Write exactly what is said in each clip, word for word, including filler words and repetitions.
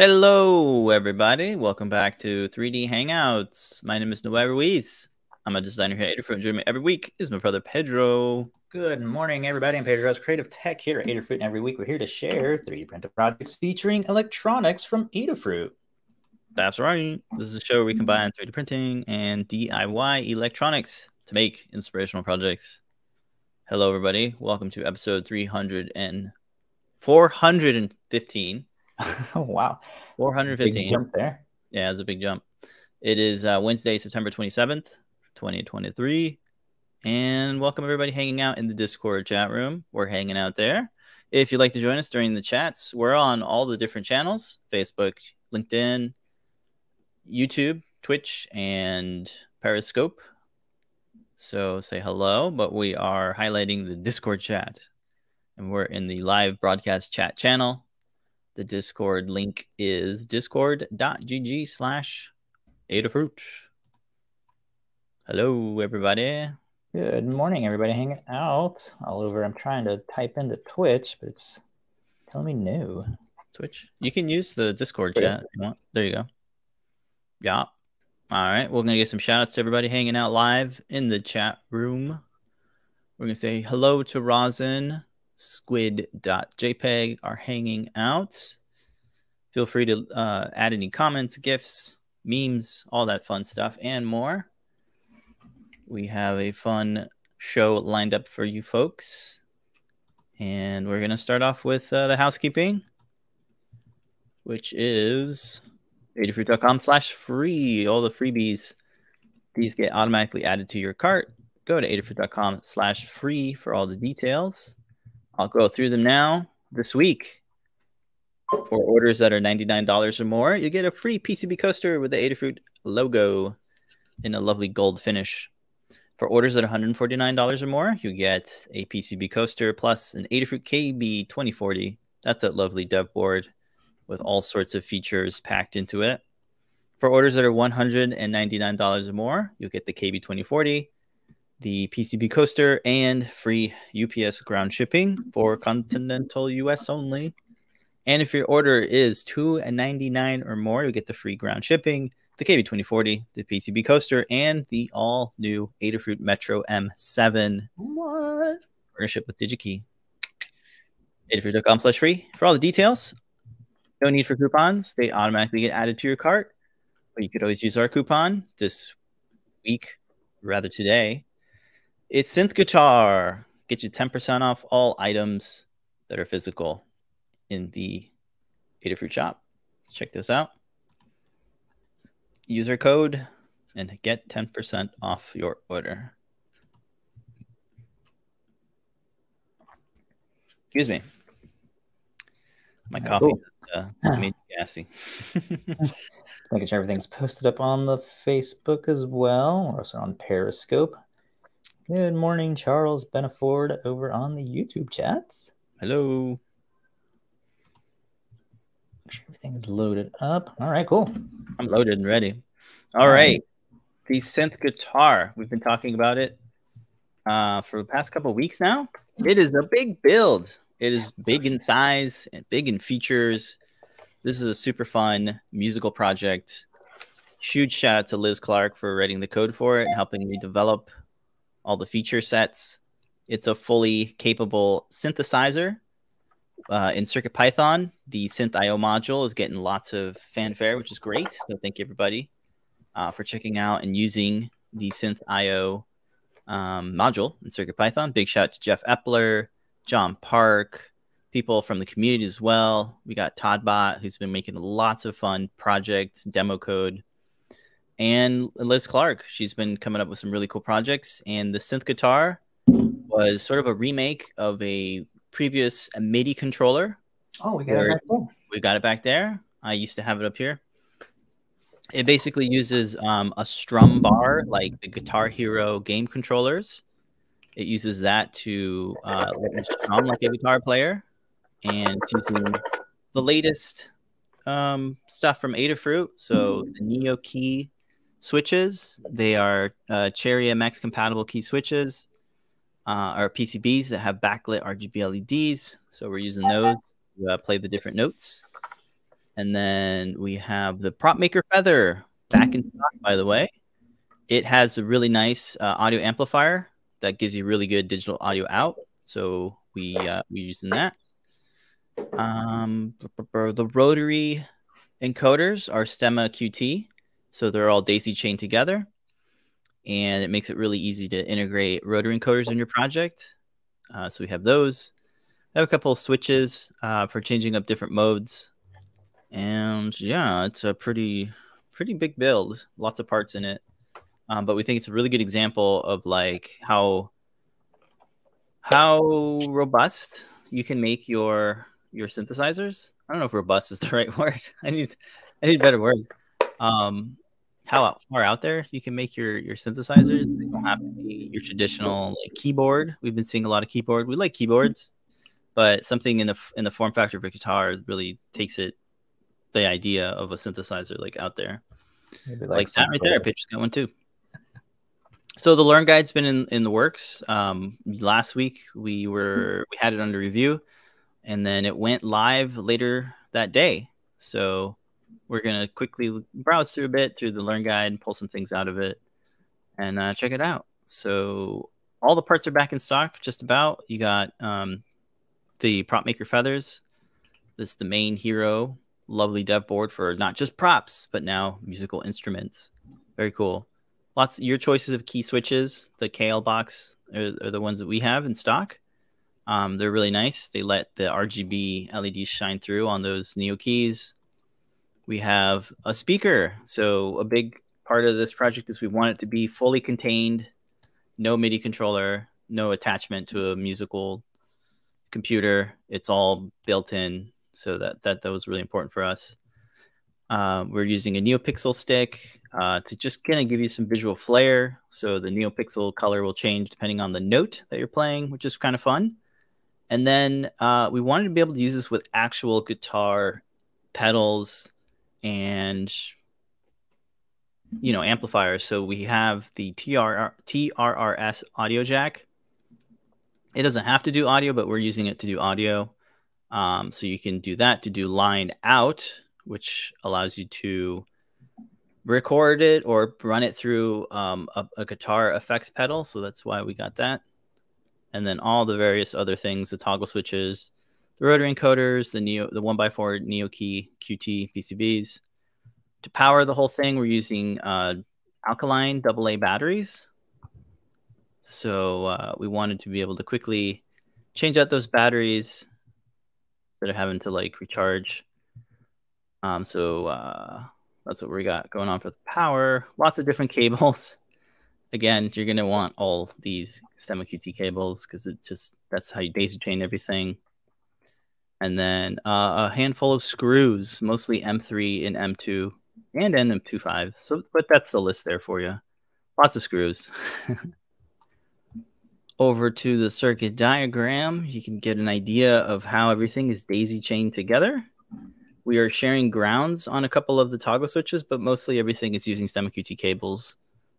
Hello, everybody. Welcome back to three D Hangouts. My name is Noah Ruiz. I'm a designer here at Adafruit. Joining me every week is my brother, Pedro. Good morning, everybody. I'm Pedro's creative tech here at Adafruit. And every week, we're here to share three D printed projects featuring electronics from Adafruit. That's right. This is a show where we combine three D printing and D I Y electronics to make inspirational projects. Hello, everybody. Welcome to episode three hundred and four hundred fifteen. Oh, wow. four hundred fifteen. Big jump there. Yeah, it was a big jump. It is uh, Wednesday, September twenty-seventh, twenty twenty-three. And welcome, everybody, hanging out in the Discord chat room. We're hanging out there. If you'd like to join us during the chats, we're on all the different channels, Facebook, LinkedIn, YouTube, Twitch, and Periscope. So say hello, but we are highlighting the Discord chat. And we're in the live broadcast chat channel. The Discord link is discord.gg slash Adafruit. Hello, everybody. Good morning, everybody. Hanging out all over. I'm trying to type into Twitch, but it's telling me no. Twitch? You can use the Discord chat if you want. There you go. Yeah. All right. We're going to get some shout outs to everybody hanging out live in the chat room. We're going to say hello to Rosin. Squid.jpg are hanging out. Feel free to uh, add any comments, GIFs, memes, all that fun stuff, and more. We have a fun show lined up for you folks. And we're going to start off with uh, the housekeeping, which is adafruit.com slash free. All the freebies, these get automatically added to your cart. Go to adafruit.com slash free for all the details. I'll go through them now. This week, for orders that are ninety-nine dollars or more, you get a free P C B coaster with the Adafruit logo in a lovely gold finish. For orders that are one hundred forty-nine dollars or more, you get a P C B coaster plus an Adafruit K B twenty forty. That's that lovely dev board with all sorts of features packed into it. For orders that are one hundred ninety-nine dollars or more, you'll get the K B twenty forty. The P C B coaster, and free U P S ground shipping for continental U S only. And if your order is two ninety-nine or more, you'll get the free ground shipping, the K B twenty forty, the P C B coaster, and the all-new Adafruit Metro M seven. What? Partnership with DigiKey. Adafruit.com slash free for all the details. No need for coupons. They automatically get added to your cart. But you could always use our coupon this week, rather today. It's Synth Guitar. Get you ten percent off all items that are physical in the Adafruit shop. Check this out. Use our code and get ten percent off your order. Excuse me. My coffee oh. is uh, made gassy. Making sure everything's posted up on the Facebook as well. We're also on Periscope. Good morning, Charles Beneford over on the YouTube chats. Hello. Make sure everything is loaded up. All right, cool. I'm loaded and ready. All um, right. The Synth Guitar. We've been talking about it uh, for the past couple of weeks now. It is a big build. It is big in size and big in features. This is a super fun musical project. Huge shout out to Liz Clark for writing the code for it and helping me develop all the feature sets. It's a fully capable synthesizer. Uh, in CircuitPython, the SynthIO module is getting lots of fanfare, which is great. So thank you, everybody, uh, for checking out and using the SynthIO um, module in CircuitPython. Big shout out to Jeff Epler, John Park, people from the community as well. We got Todd Bott, who's been making lots of fun projects, demo code. And Liz Clark, she's been coming up with some really cool projects. And the Synth Guitar was sort of a remake of a previous MIDI controller. Oh, we got it back there. We got it back there. I used to have it up here. It basically uses um, a strum bar, like the Guitar Hero game controllers. It uses that to uh, let you strum like a guitar player. And it's using the latest um, stuff from Adafruit. So the Neo Key switches, they are uh, Cherry M X compatible key switches, uh, or P C Bs that have backlit R G B L E Ds. So we're using those to uh, play the different notes. And then we have the Prop Maker Feather back in stock, by the way. It has a really nice uh, audio amplifier that gives you really good digital audio out. So we, uh, we're using that. Um, the rotary encoders are STEMMA Q T. So they're all daisy chained together. And it makes it really easy to integrate rotary encoders in your project. Uh, so we have those. I have a couple of switches uh, for changing up different modes. And yeah, it's a pretty, pretty big build. Lots of parts in it. Um, but we think it's a really good example of like how how robust you can make your your synthesizers. I don't know if robust is the right word. I need I need a better word. Um, how far out there you can make your your synthesizers. They don't have to be your traditional like keyboard. We've been seeing a lot of keyboard. We like keyboards, but something in the in the form factor of a guitar really takes it the idea of a synthesizer like out there. Maybe like like that right there. Pitch got one too. So the learn guide's been in, in the works. Um, last week we were we had it under review, and then it went live later that day. So we're gonna quickly browse through a bit through the learn guide and pull some things out of it, and uh, check it out. So all the parts are back in stock, just about. You got um, the Prop Maker Feathers. This is the main hero, lovely dev board for not just props but now musical instruments. Very cool. Lots of your choices of key switches, the K L box are, are the ones that we have in stock. Um, they're really nice. They let the R G B L E Ds shine through on those Neo Keys. We have a speaker. So a big part of this project is we want it to be fully contained, no MIDI controller, no attachment to a musical computer. It's all built in. So that, that, that was really important for us. Uh, we're using a NeoPixel stick uh, to just kind of give you some visual flair. So the NeoPixel color will change depending on the note that you're playing, which is kind of fun. And then uh, we wanted to be able to use this with actual guitar pedals and, you know, amplifiers. So we have the T R S audio jack. It doesn't have to do audio, but we're using it to do audio. Um, so you can do that to do line out, which allows you to record it or run it through um, a, a guitar effects pedal. So that's why we got that. And then all the various other things, the toggle switches, the rotary encoders, the Neo, the one by four Neo Key Q T P C Bs. To power the whole thing, we're using uh, alkaline double A batteries. So uh, we wanted to be able to quickly change out those batteries instead of having to like recharge. Um, so uh, that's what we got going on for the power. Lots of different cables. Again, you're going to want all these STEMMA Q T cables because it just that's how you daisy chain everything. And then uh, a handful of screws, mostly M three and M two and M two point five. So, but that's the list there for you. Lots of screws. Over to the circuit diagram, you can get an idea of how everything is daisy chained together. We are sharing grounds on a couple of the toggle switches, but mostly everything is using STEMMA Q T cables.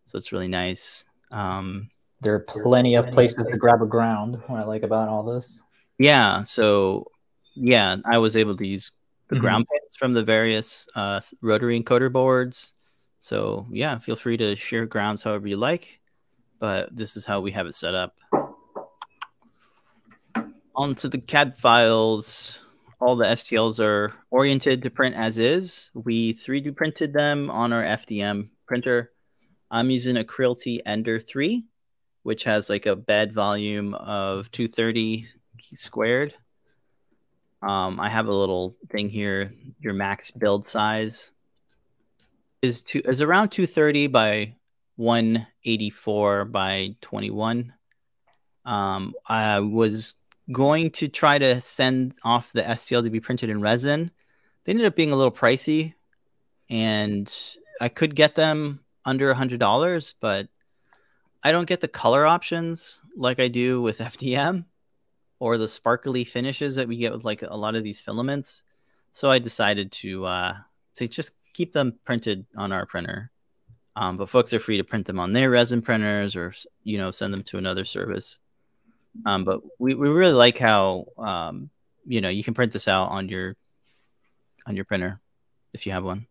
So it's really nice. Um, there are plenty of places to grab a ground, what I like about all this. Yeah, so yeah, I was able to use the mm-hmm. ground pins from the various uh, rotary encoder boards. So yeah, feel free to share grounds however you like, but this is how we have it set up. Onto the C A D files. All the S T Ls are oriented to print as is. We three D printed them on our F D M printer. I'm using a Creality Ender three, which has like a bed volume of two thirty squared. Um, I have a little thing here. Your max build size is two, is around two thirty by one eighty-four by twenty-one. Um, I was going to try to send off the S T L to be printed in resin. They ended up being a little pricey, and I could get them under one hundred dollars, but I don't get the color options like I do with F D M or the sparkly finishes that we get with like a lot of these filaments. So I decided to, uh, to just keep them printed on our printer. Um, but folks are free to print them on their resin printers or, you know, send them to another service. Um, but we, we really like how, um, you know, you can print this out on your, on your printer. if you have one.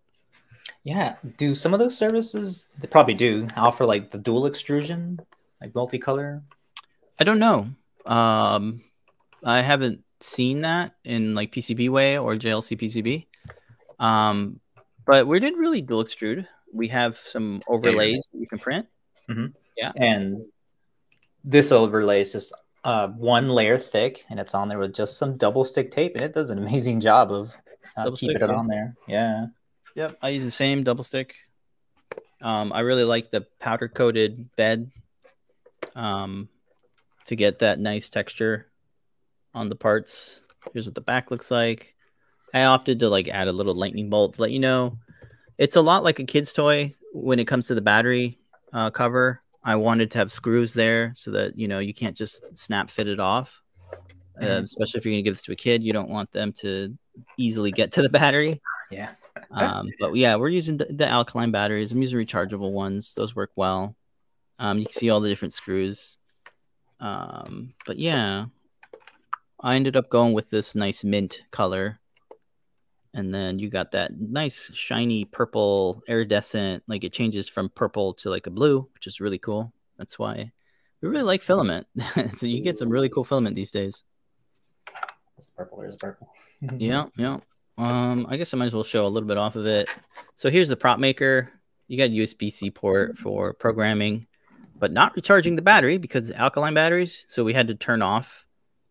Yeah. Do some of those services, they probably do, offer like the dual extrusion, like multicolor? I don't know. Um, I haven't seen that in like P C B way or J L C P C B. Um, but we did really dual extrude. We have some overlays that you can print. Mm-hmm. Yeah. And this overlay is just uh, one layer thick, and it's on there with just some double stick tape, and it does an amazing job of uh, keeping it on there. Yeah. Yep. I use the same double stick. Um, I really like the powder coated bed um, to get that nice texture on the parts. Here's what the back looks like. I opted to like add a little lightning bolt to let you know. It's a lot like a kid's toy when it comes to the battery uh, cover. I wanted to have screws there so that, you know, you can't just snap fit it off. Mm-hmm. uh, especially if you're going to give this to a kid, you don't want them to easily get to the battery. Yeah. um, but yeah, we're using the, the alkaline batteries. I'm using rechargeable ones. Those work well. Um, you can see all the different screws. Um, but yeah, I ended up going with this nice mint color. And then you got that nice shiny purple iridescent, like it changes from purple to like a blue, which is really cool. That's why we really like filament. So you get some really cool filament these days. It's purple, it's purple. Yeah, yeah. Um, I guess I might as well show a little bit off of it. So here's the prop maker. You got a U S B C port for programming, but not recharging the battery because it's alkaline batteries. So we had to turn off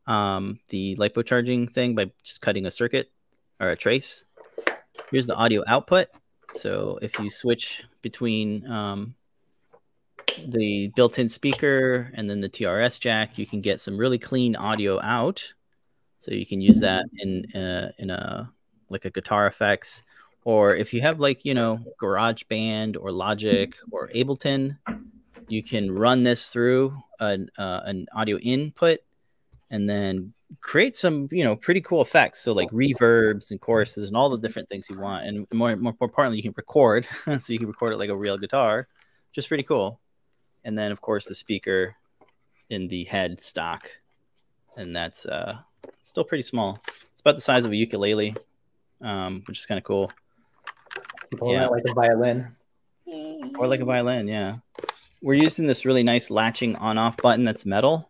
um, the LiPo charging thing by just cutting a circuit. Or a trace. Here's the audio output. So if you switch between um, the built-in speaker and then the T R S jack, you can get some really clean audio out. So you can use that in uh, in a like a guitar effects, or if you have like you know GarageBand or Logic or Ableton, you can run this through an uh, an audio input, and then create some, you know, pretty cool effects. So like reverbs and choruses and all the different things you want. And more, more, more importantly, you can record. So you can record it like a real guitar, which is pretty cool. And then of course the speaker in the head stock. And that's uh, still pretty small. It's about the size of a ukulele, um, which is kind of cool. Or yeah. like a violin. Or like a violin, yeah. We're using this really nice latching on-off button that's metal.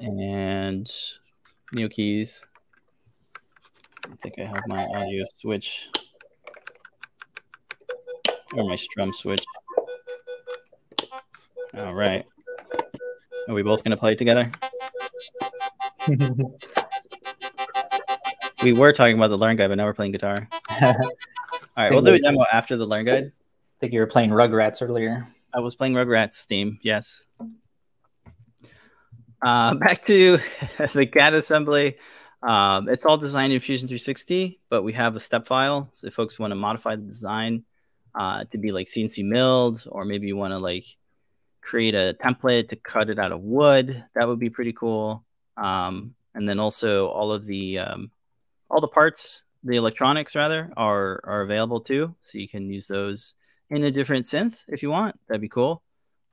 And Neo Keys. I think I have my audio switch or my strum switch. All right. Are we both going to play together? We were talking about the Learn Guide, but now we're playing guitar. All right. We'll do a demo after the Learn Guide. I think you were playing Rugrats earlier. I was playing Rugrats theme. Yes. Uh, back to the C A D assembly. Um, it's all designed in Fusion three sixty, but we have a step file. So if folks want to modify the design uh, to be like C N C milled, or maybe you want to like create a template to cut it out of wood, that would be pretty cool. Um, and then also all of the um, all the parts, the electronics rather, are are available too. So you can use those in a different synth if you want. That'd be cool.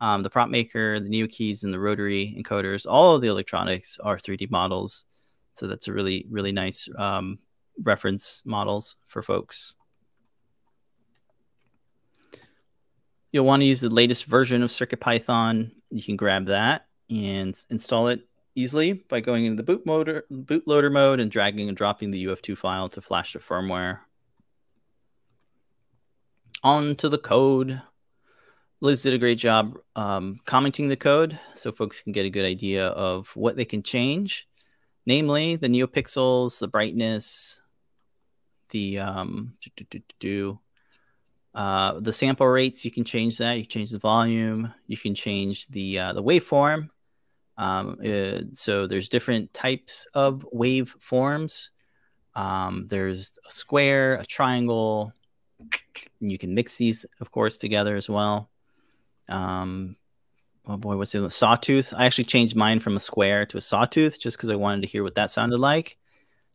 Um, the prop maker, the Neo Keys, and the rotary encoders, all of the electronics are three D models. So that's a really, really nice um, reference models for folks. You'll want to use the latest version of CircuitPython. You can grab that and install it easily by going into the boot motor, bootloader mode and dragging and dropping the U F two file to flash the firmware. On to the code. Liz did a great job um, commenting the code so folks can get a good idea of what they can change, namely the NeoPixels, the brightness, the um, do, do, do, do, uh, the sample rates. You can change that. You can change the volume. You can change the uh, the waveform. Um, uh, so there's different types of waveforms. Um, there's a square, a triangle, and you can mix these, of course, together as well. Um, oh boy, what's the sawtooth? I actually changed mine from a square to a sawtooth just because I wanted to hear what that sounded like.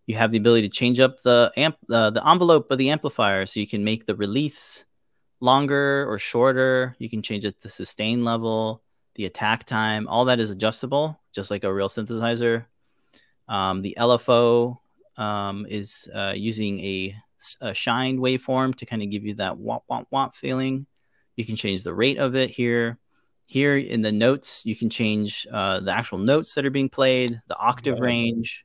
You have the ability to change up the amp, uh, the envelope of the amplifier, so you can make the release longer or shorter. You can change it to sustain level, the attack time. All that is adjustable, just like a real synthesizer. Um, the L F O um, is uh, using a a shined waveform to kind of give you that womp, womp, womp feeling. You can change the rate of it here. Here in the notes, you can change uh, the actual notes that are being played, the octave range.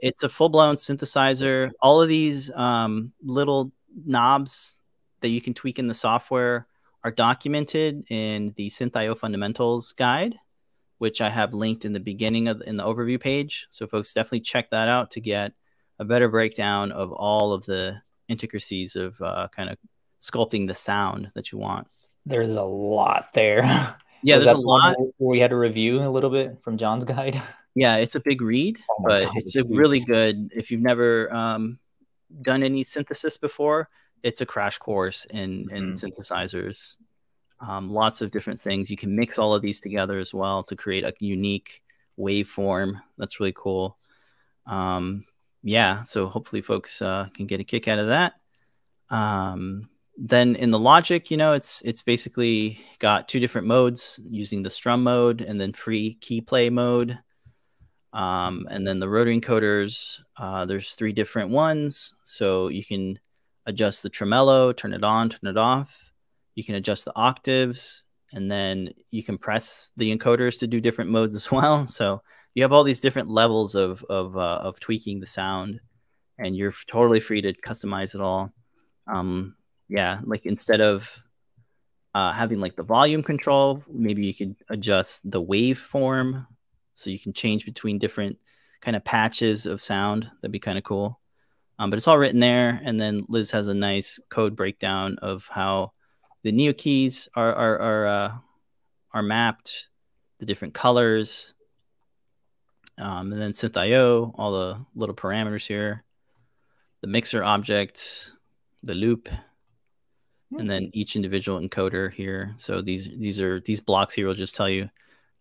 It's a full-blown synthesizer. All of these um, little knobs that you can tweak in the software are documented in the SynthIO Fundamentals guide, which I have linked in the beginning of in the overview page. So folks, definitely check that out to get a better breakdown of all of the intricacies of uh, kind of sculpting the sound that you want. There's a lot there. Yeah, there's a lot. We had to review a little bit from John's guide. Yeah, it's a big read, oh but God, it's a really good, if you've never um, done any synthesis before, it's a crash course in, mm-hmm. in synthesizers. Um, lots of different things. You can mix all of these together as well to create a unique waveform. That's really cool. Um, yeah, so hopefully folks uh, can get a kick out of that. Um, then in the Logic, you know, it's it's basically got two different modes using the strum mode and then free key play mode. Um, and then the rotary encoders, uh, there's three different ones. So you can adjust the tremolo, turn it on, turn it off. You can adjust the octaves, and then you can press the encoders to do different modes as well. So you have all these different levels of, of, uh, of tweaking the sound, and you're totally free to customize it all. Um, yeah, like instead of uh, having like the volume control, maybe you could adjust the waveform. So you can change between different kind of patches of sound. That'd be kind of cool. Um, but it's all written there. And then Liz has a nice code breakdown of how the Neo keys are are are, uh, are mapped, the different colors, um, and then SynthIO, all the little parameters here, the mixer object, the loop, and then each individual encoder here. So these these are these blocks here will just tell you.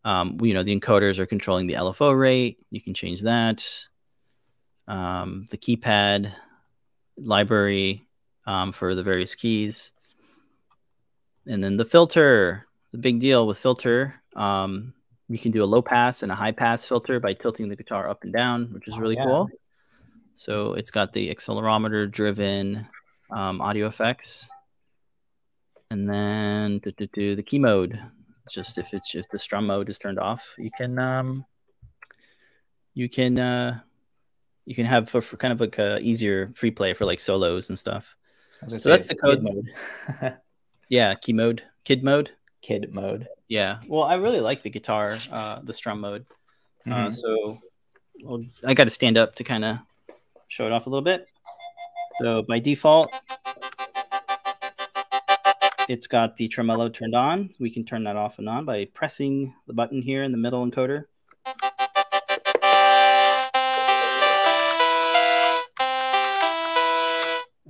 Um, you know, the encoders are controlling the L F O rate. You can change that. Um, the keypad library um, for the various keys. And then the filter, the big deal with filter. Um, you can do a low pass and a high pass filter by tilting the guitar up and down, which is really oh, yeah. cool. So it's got the accelerometer driven um, audio effects. And then do, do, do the key mode. Just if it's if the strum mode is turned off, you can um, you can uh, you can have for, for kind of like a easier free play for like solos and stuff. So say, that's the code mode. Yeah, key mode, kid mode, kid mode. Yeah. Well, I really like the guitar, uh, the strum mode. Mm-hmm. uh, so well, I got to stand up to kind of show it off a little bit. So by default, it's got the tremolo turned on. We can turn that off and on by pressing the button here in the middle encoder.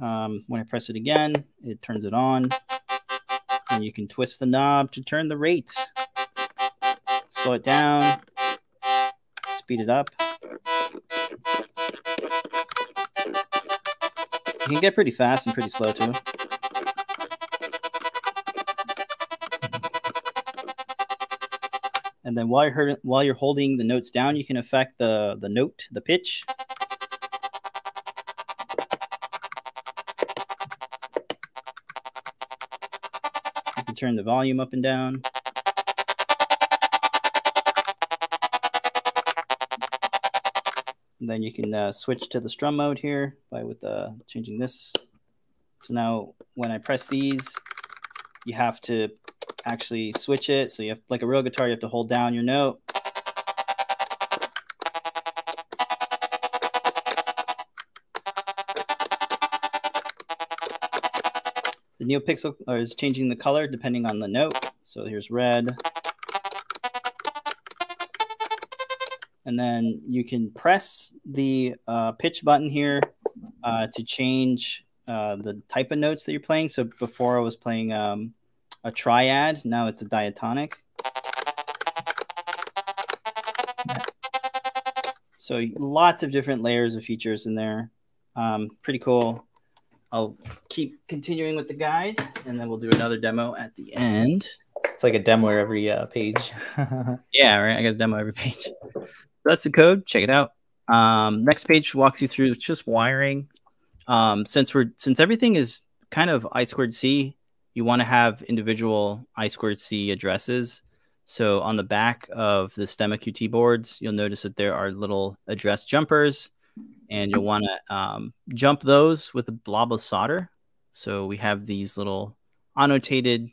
Um, when I press it again, it turns it on. And you can twist the knob to turn the rate. Slow it down. Speed it up. You can get pretty fast and pretty slow too. And then while you're while you're holding the notes down, you can affect the the note, the pitch. You can turn the volume up and down. And then you can uh, switch to the strum mode here by with uh, changing this. So now when I press these, you have to actually switch it. So you have, like a real guitar, you have to hold down your note. The NeoPixel is changing the color depending on the note. So here's red. And then you can press the uh, pitch button here uh, to change uh, the type of notes that you're playing. So before I was playing um, a triad, now it's a diatonic. So lots of different layers of features in there. Um, pretty cool. I'll keep continuing with the guide, and then we'll do another demo at the end. It's like a demo every uh, page. Yeah, right. I got a demo every page. So that's the code. Check it out. Um, next page walks you through just wiring. um, since we're since everything is kind of I squared C, you want to have individual I squared C addresses. So on the back of the STEMMA Q T boards, you'll notice that there are little address jumpers, and you'll want to um, jump those with a blob of solder. So we have these little annotated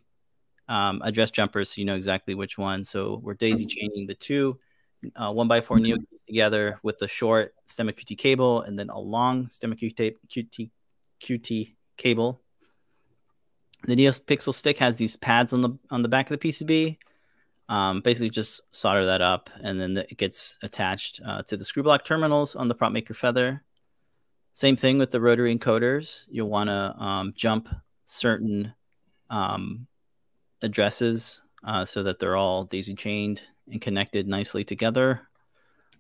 um, address jumpers, so you know exactly which one. So we're daisy chaining the two uh, one by four Neo Keys together with a short STEMMA Q T cable, and then a long STEMMA Q T Q T cable. The NeoPixel stick has these pads on the on the back of the P C B. Um, basically, just solder that up, and then it gets attached uh, to the screw block terminals on the Prop Maker Feather. Same thing with the rotary encoders. You'll want to um, jump certain um, addresses uh, so that they're all daisy chained and connected nicely together.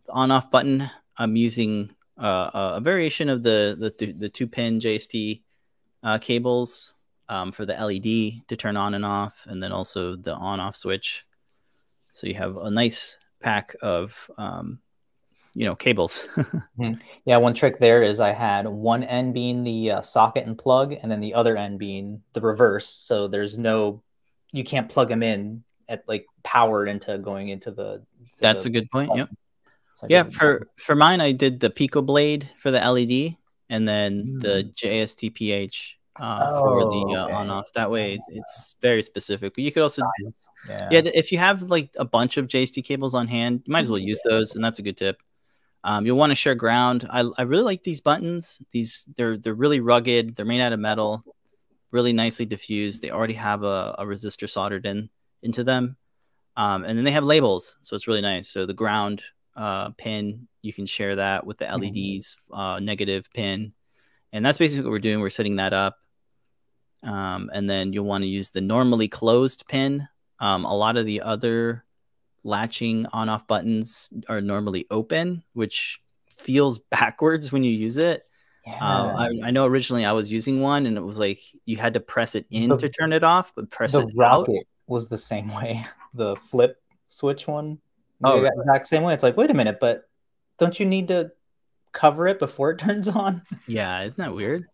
The on-off button, I'm using uh, a variation of the the, th the two-pin J S T uh, cables. Um, for the L E D to turn on and off, and then also the on-off switch. So you have a nice pack of, um, you know, cables. Mm-hmm. Yeah, one trick there is I had one end being the uh, socket and plug, and then the other end being the reverse. So there's no, you can't plug them in at like powered into going into the. That's the, a good point. Yep. So yeah, for that. For mine, I did the Pico Blade for the L E D, and then mm-hmm. the J S T P H. Uh, oh, for the uh, okay. on-off. That way, yeah. It's very specific. But you could also, yeah. yeah, if you have like a bunch of J S T cables on hand, you might as well use yeah. those, and that's a good tip. Um, you'll want to share ground. I I really like these buttons. These they're they're really rugged. They're made out of metal, really nicely diffused. They already have a, a resistor soldered in into them, um, and then they have labels, so it's really nice. So the ground uh, pin, you can share that with the L E Ds mm-hmm. uh, negative pin. And that's basically what we're doing. We're setting that up. Um, and then you'll want to use the normally closed pin. Um, a lot of the other latching on-off buttons are normally open, which feels backwards when you use it. Yeah. Uh, I, I know originally I was using one, and it was like you had to press it in the, to turn it off, but press it out. The rocket was the same way. The flip switch one. Oh, the exact same way. It's like, wait a minute, but don't you need to cover it before it turns on? Yeah, isn't that weird?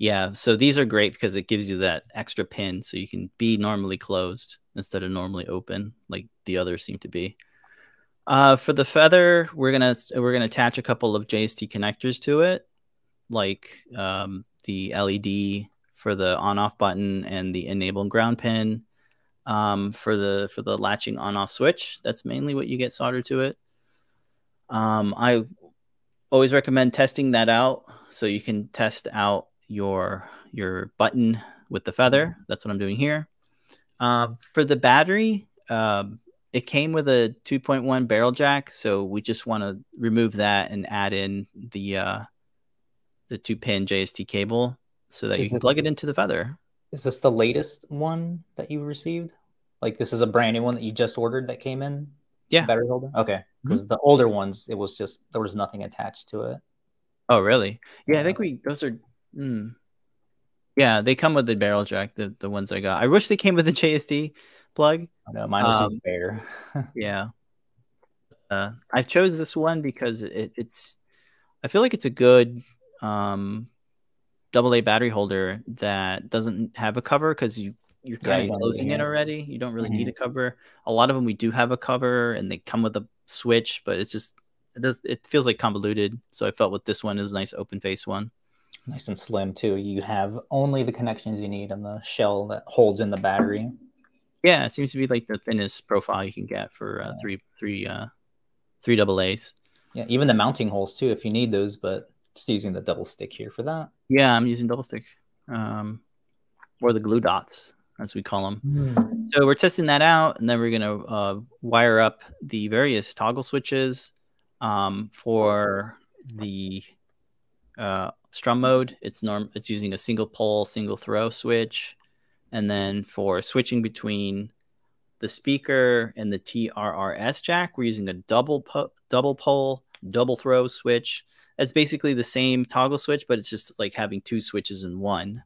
Yeah, so these are great because it gives you that extra pin, so you can be normally closed instead of normally open, like the others seem to be. Uh, for the feather, we're gonna we're gonna attach a couple of J S T connectors to it, like um, the L E D for the on-off button and the enable and ground pin um, for the for the latching on-off switch. That's mainly what you get soldered to it. Um, I always recommend testing that out, so you can test out your your button with the feather. That's what I'm doing here. Uh, for the battery, uh, it came with a two point one barrel jack, so we just want to remove that and add in the uh, the two-pin J S T cable so that is you can plug it into the feather. Is this the latest one that you received? Like this is a brand new one that you just ordered that came in? Yeah. Battery holder? Okay. Because mm-hmm. the older ones, it was just, there was nothing attached to it. Oh, really? Yeah, yeah. I think we, those are, mm, yeah, they come with the barrel jack, the, the ones I got. I wish they came with a J S T plug. I know, mine was um, fair. Yeah. Uh, I chose this one because it, it's, I feel like it's a good um, double A battery holder that doesn't have a cover because you, you're kind yeah, of closing it already. You don't really mm-hmm. need a cover. A lot of them we do have a cover, and they come with a switch, but it's just it, does, it feels like convoluted. So I felt with this one is a nice open face one, nice and slim too. You have only the connections you need on the shell that holds in the battery. Yeah, it seems to be like the thinnest profile you can get for uh, yeah. three three uh, three double A's. Yeah, even the mounting holes too if you need those, but just using the double stick here for that. Yeah, I'm using double stick um, or the glue dots, as we call them. Mm. So we're testing that out, and then we're going to uh, wire up the various toggle switches um, for the uh, strum mode. It's norm. It's using a single pull, single throw switch. And then for switching between the speaker and the T R S jack, we're using a double, pu double pull, double throw switch. That's basically the same toggle switch, but it's just like having two switches in one.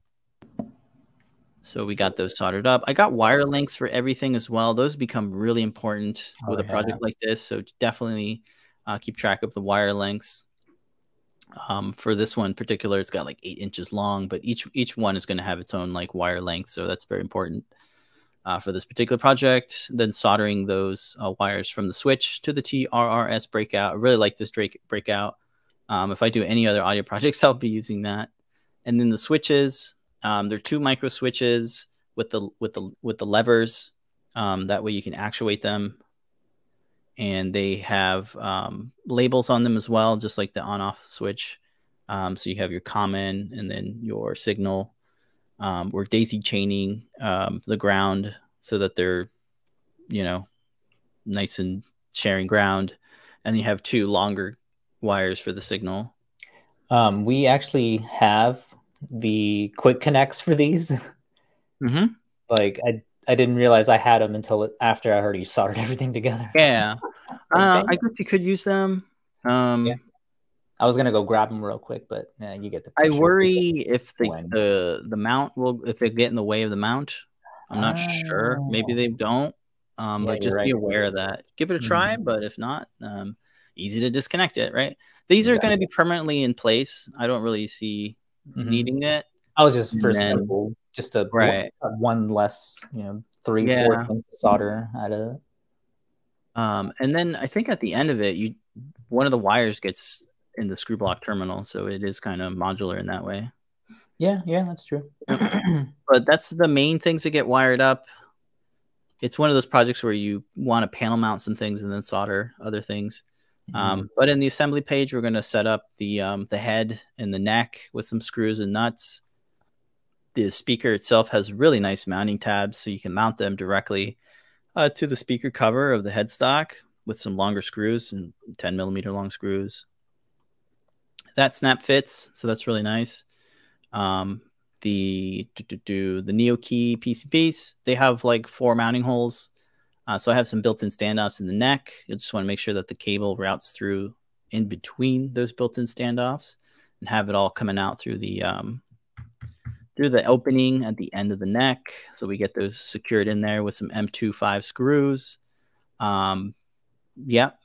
So we got those soldered up. I got wire links for everything as well. Those become really important with oh, yeah. a project like this. So definitely uh, keep track of the wire links. Um, for this one in particular, it's got like eight inches long, but each each one is going to have its own like wire length, so that's very important uh, for this particular project. Then soldering those uh, wires from the switch to the T R S breakout. I really like this breakout. Um, if I do any other audio projects, I'll be using that. And then the switches, um, there are two micro switches with the with the with the levers. Um, that way you can actuate them, and they have um, labels on them as well, just like the on-off switch. Um, so you have your common and then your signal. Um, we're daisy chaining um, the ground so that they're, you know, nice and sharing ground. And you have two longer wires for the signal. Um, we actually have the quick connects for these. Mm-hmm. Like I. I didn't realize I had them until after I already soldered everything together. Yeah. uh, I guess you could use them. Um, yeah. I was going to go grab them real quick, but yeah, you get the picture. I worry if the, the, the mount will, if they get in the way of the mount. I'm not oh. sure. Maybe they don't. Um, yeah, but just right, be aware of that. Give it a try, mm-hmm. but if not, um, easy to disconnect it, right? These exactly. are going to be permanently in place. I don't really see mm-hmm. needing it. I was just for simple, just a right. one, one less, you know, three, yeah. four things to solder out of it. Um, and then I think at the end of it, you one of the wires gets in the screw block terminal, so it is kind of modular in that way. Yeah, yeah, that's true. But that's the main things that get wired up. It's one of those projects where you want to panel mount some things and then solder other things. Mm-hmm. Um, but in the assembly page, we're going to set up the um, the head and the neck with some screws and nuts. The speaker itself has really nice mounting tabs, so you can mount them directly uh, to the speaker cover of the headstock with some longer screws and ten millimeter long screws. That snap fits, so that's really nice. Um, the do, do, do, the Neo Key P C Bs, they have like four mounting holes, uh, so I have some built-in standoffs in the neck. You just want to make sure that the cable routes through in between those built-in standoffs and have it all coming out through the um, through the opening at the end of the neck. So we get those secured in there with some M two point five screws. Um, yep.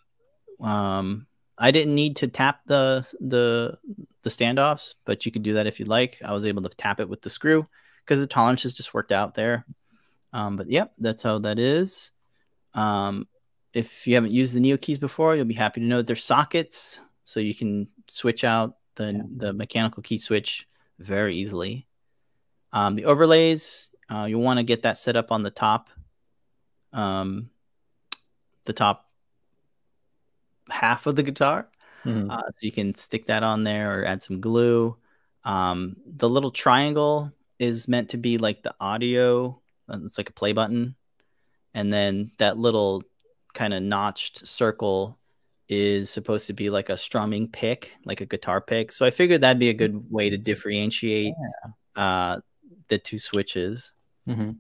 Yeah. Um, I didn't need to tap the, the, the standoffs, but you can do that if you'd like. I was able to tap it with the screw because the tolerance has just worked out there. Um, but yep, that's how that is. Um, if you haven't used the Neo Keys before, you'll be happy to know that they're sockets. So you can switch out the, yeah. the mechanical key switch very easily. Um, the overlays, uh, you'll want to get that set up on the top, um, the top half of the guitar. Mm-hmm. uh, so you can stick that on there or add some glue. Um, the little triangle is meant to be like the audio. It's like a play button. And then that little kind of notched circle is supposed to be like a strumming pick, like a guitar pick. So I figured that'd be a good way to differentiate yeah. uh, the two switches. Mm-hmm.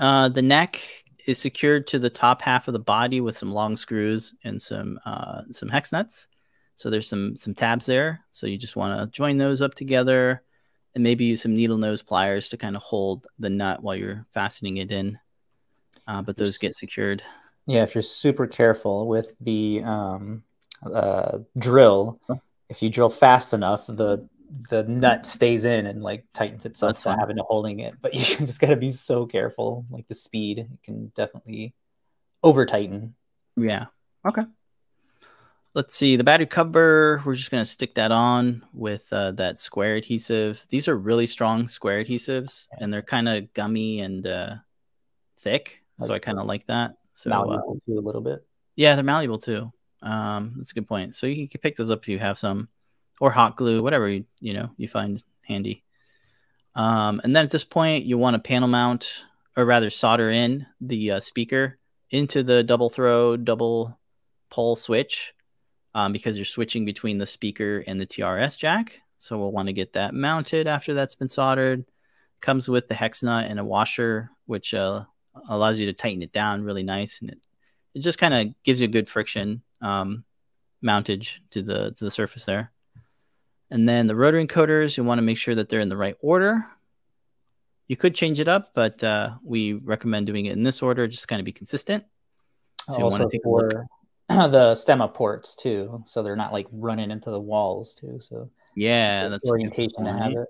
uh, the neck is secured to the top half of the body with some long screws and some uh, some hex nuts. So there's some some tabs there. So you just want to join those up together and maybe use some needle nose pliers to kind of hold the nut while you're fastening it in. Uh, but those get secured. Yeah, if you're super careful with the um, uh, drill, if you drill fast enough, the the nut stays in and like tightens itself by having to holding it, but you just got to be so careful. Like the speed, it can definitely over tighten. Yeah. Okay. Let's see the battery cover. We're just going to stick that on with uh, that square adhesive. These are really strong square adhesives and they're kind of gummy and uh, thick. Like so I kind of like that. So malleable uh, too a little bit. Yeah. They're malleable too. Um, that's a good point. So you can pick those up if you have some. Or hot glue, whatever you, you know you find handy. Um, and then at this point, you want to panel mount, or rather solder in the uh, speaker into the double throw, double pull switch, um, because you're switching between the speaker and the T R S jack. So we'll want to get that mounted after that's been soldered. Comes with the hex nut and a washer, which uh, allows you to tighten it down really nice, and it it just kind of gives you a good friction um, mountage to the to the surface there. And then the rotor encoders, you want to make sure that they're in the right order. You could change it up, but uh, we recommend doing it in this order, just kind of be consistent. So also you want to take for, a look. the STEMMA ports too, so they're not like running into the walls too. So yeah, that's orientation to have it.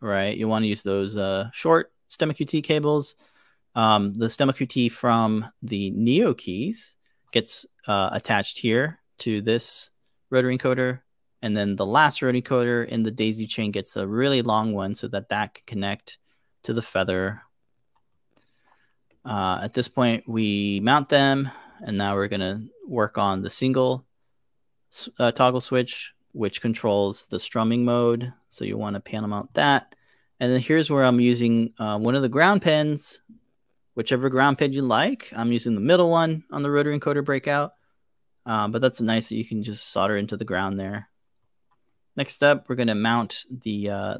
Right, you want to use those uh, short STEMMA Q T cables. Um, the STEMMA Q T from the Neo Keys gets uh, attached here to this rotor encoder, and then the last rotor encoder in the daisy chain gets a really long one so that that can connect to the feather. Uh, at this point, we mount them, and now we're going to work on the single uh, toggle switch, which controls the strumming mode. So you want to panel mount that. And then here's where I'm using uh, one of the ground pins, whichever ground pin you like. I'm using the middle one on the rotor encoder breakout. Uh, but that's nice that you can just solder into the ground there. Next up, we're going to mount the, uh,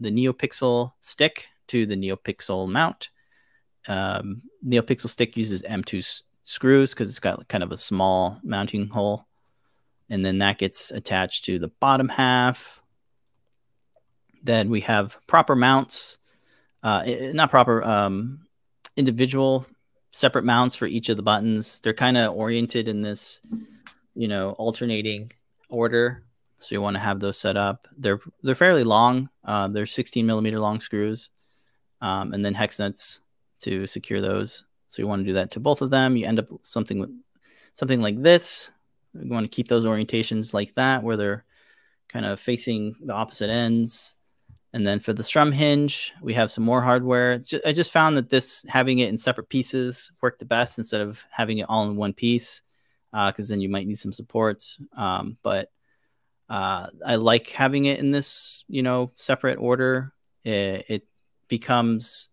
the NeoPixel stick to the NeoPixel mount. Um, NeoPixel stick uses M two screws because it's got kind of a small mounting hole. And then that gets attached to the bottom half. Then we have proper mounts, uh, not proper, um, individual separate mounts for each of the buttons. They're kind of oriented in this, you know, alternating order. So you want to have those set up. They're, they're fairly long. Uh, they're sixteen millimeter long screws, um, and then hex nuts to secure those. So you want to do that to both of them. You end up something with something like this. You want to keep those orientations like that, where they're kind of facing the opposite ends. And then for the strum hinge, we have some more hardware. Just, I just found that this, having it in separate pieces, worked the best instead of having it all in one piece, because uh, then you might need some supports. Um, but uh, I like having it in this, you know, separate order. It, it becomes...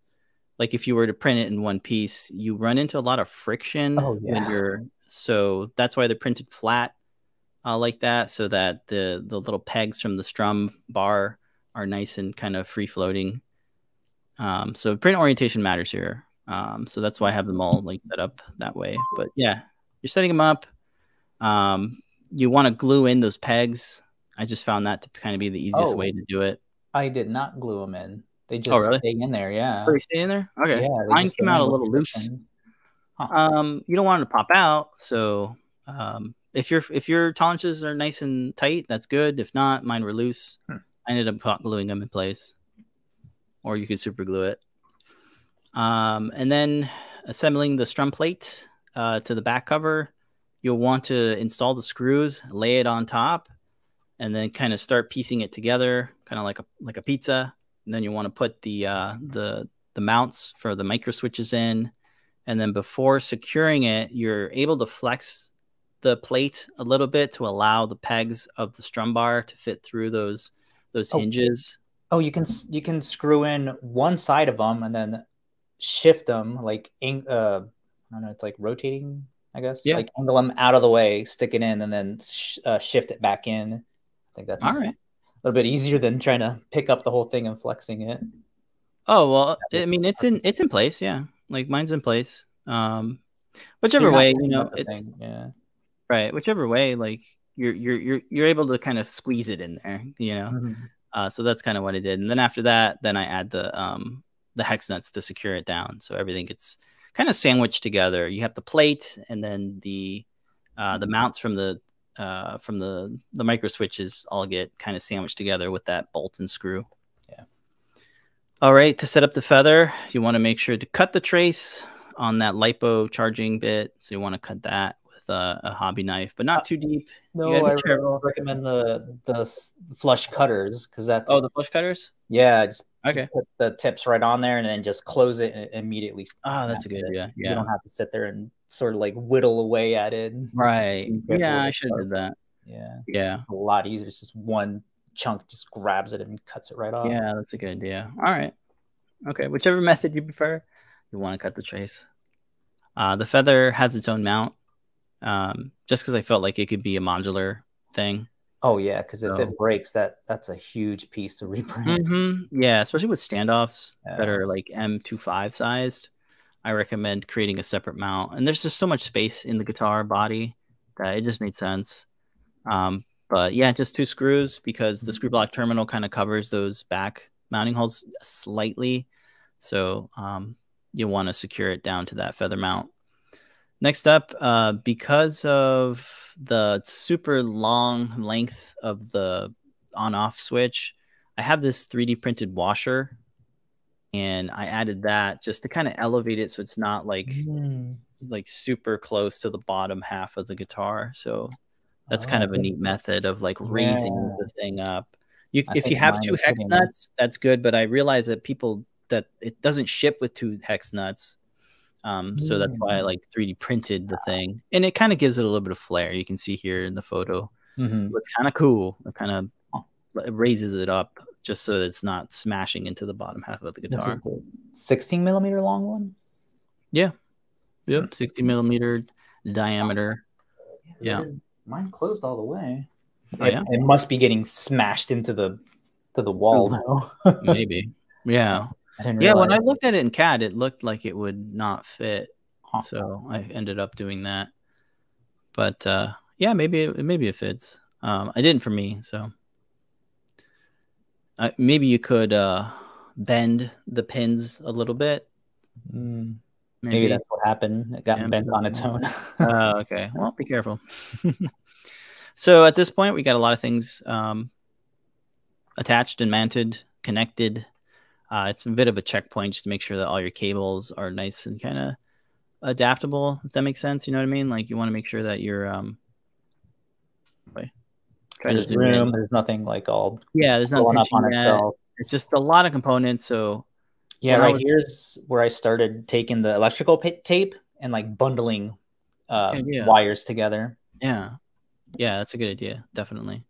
like if you were to print it in one piece, you run into a lot of friction. Oh, yeah. When you're, so that's why they're printed flat uh, like that, so that the, the little pegs from the strum bar are nice and kind of free-floating. Um, so print orientation matters here. Um, so that's why I have them all like set up that way. But yeah, you're setting them up. Um, you want to glue in those pegs. I just found that to kind of be the easiest oh, way to do it. I did not glue them in. They just oh, really? stay in there, yeah. They stay in there? Okay. Yeah, mine came out a little loose. Huh. Um, you don't want it to pop out, so um, if, you're, if your tolerances are nice and tight, that's good. If not, mine were loose. Hmm. I ended up gluing them in place. Or you could super glue it. Um, and then assembling the strum plate uh, to the back cover. You'll want to install the screws, lay it on top, and then kind of start piecing it together, kind of like a, like a pizza. And then you want to put the, uh, the, the mounts for the micro switches in. And then before securing it, you're able to flex the plate a little bit to allow the pegs of the strum bar to fit through those, those hinges. Oh, oh you can, you can screw in one side of them and then shift them like, in, uh, I don't know, it's like rotating, I guess. Yeah. Like angle them out of the way, stick it in, and then sh uh, shift it back in. I think that's all right. A little bit easier than trying to pick up the whole thing and flexing it. Oh, well, I mean, it's in, it's in place. Yeah. Like mine's in place. Um, whichever way, you know, it's yeah. right. Whichever way, like you're, you're, you're, you're able to kind of squeeze it in there, you know? Mm-hmm. Uh, so that's kind of what I did. And then after that, then I add the, um, the hex nuts to secure it down. So everything gets kind of sandwiched together. You have the plate and then the, uh, the mounts from the, uh from the the micro switches all get kind of sandwiched together with that bolt and screw. Yeah. All right, to set up the feather, you want to make sure to cut the trace on that LiPo charging bit. So you want to cut that with a, a hobby knife, but not too deep. No, I careful. recommend the the flush cutters, because that's oh the flush cutters. Yeah, just okay. Put the tips right on there and then just close it and immediately. Oh, that's a good idea. Yeah. You don't have to sit there and sort of like whittle away at it. Right. Yeah, I should have did that. Yeah. Yeah. It's a lot easier. It's just one chunk just grabs it and cuts it right off. Yeah, that's a good idea. All right. Okay. Whichever method you prefer, you want to cut the trace. Uh, the feather has its own mount, um, just because I felt like it could be a modular thing. Oh, yeah, because so. if it breaks, that that's a huge piece to reprint. Mm-hmm. Yeah, especially with standoffs yeah. that are like M two point five sized. I recommend creating a separate mount. And there's just so much space in the guitar body that it just made sense. Um, but yeah, just two screws, because the screw block terminal kind of covers those back mounting holes slightly. So um, you want to secure it down to that feather mount. Next up, uh, because of the super long length of the on-off switch, I have this three D printed washer, and I added that just to kind of elevate it so it's not like mm. like super close to the bottom half of the guitar. So that's oh, kind of a neat method of like raising yeah. the thing up. You, if you have two hex nuts, that's good. But I realize that people that it doesn't ship with two hex nuts. Um, so that's why I like three D printed the thing, and it kind of gives it a little bit of flair. You can see here in the photo, mm-hmm. it's kind of cool. It kind of it raises it up just so that it's not smashing into the bottom half of the guitar. The sixteen millimeter long one. Yeah. Yep. sixty millimeter diameter. Yeah. yeah. Mine closed all the way. Oh, yeah. It must be getting smashed into the to the wall now. Maybe. Yeah. Yeah, when I looked at it in C A D, it looked like it would not fit. Huh. So I ended up doing that. But uh, yeah, maybe it, maybe it fits. Um, I didn't for me, so uh, maybe you could uh, bend the pins a little bit. Mm. Maybe. maybe that's what happened. It got yeah, bent on its own. Oh, okay. Well, be careful. So at this point, we got a lot of things um, attached and mounted, connected. Uh, it's a bit of a checkpoint just to make sure that all your cables are nice and kind of adaptable, if that makes sense. You know what I mean? Like you want to make sure that you're um, okay. there's room, there's nothing like all yeah, there's nothing up on itself. It's just a lot of components. So yeah, right here's where I started taking the electrical tape and like bundling uh, yeah. wires together. Yeah. Yeah, that's a good idea, definitely.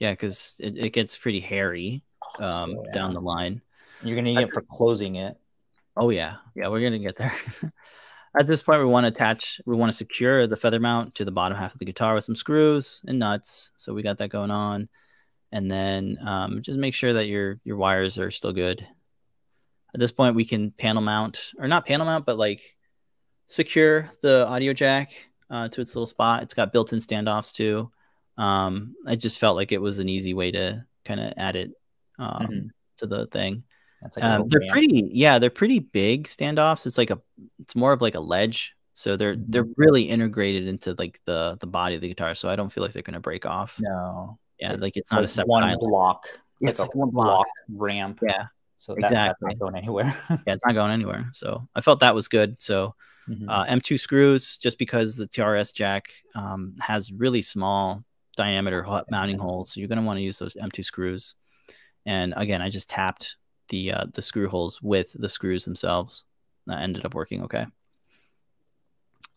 Yeah, because it, it gets pretty hairy um, so, yeah. down the line. You're going to need it for closing it. Oh, yeah. Yeah, we're going to get there. At this point, we want to attach, we want to secure the feather mount to the bottom half of the guitar with some screws and nuts. So we got that going on. And then um, just make sure that your, your wires are still good. At this point, we can panel mount, or not panel mount, but like secure the audio jack uh, to its little spot. It's got built-in standoffs too. Um, I just felt like it was an easy way to kind of add it um, mm-hmm. to the thing. Like um, they're band. pretty, yeah, they're pretty big standoffs. It's like a, it's more of like a ledge. So they're, mm-hmm. they're really integrated into like the, the body of the guitar. So I don't feel like they're going to break off. No. Yeah. Like, like it's not like a separate one island. block. It's, it's like a one block, block ramp. Yeah. So that, exactly. that's not going anywhere. Yeah. It's not going anywhere. So I felt that was good. So mm-hmm. uh, M two screws, just because the T R S jack um, has really small diameter okay. mounting holes. So you're going to want to use those M two screws. And again, I just tapped the uh, the screw holes with the screws themselves. That ended up working okay.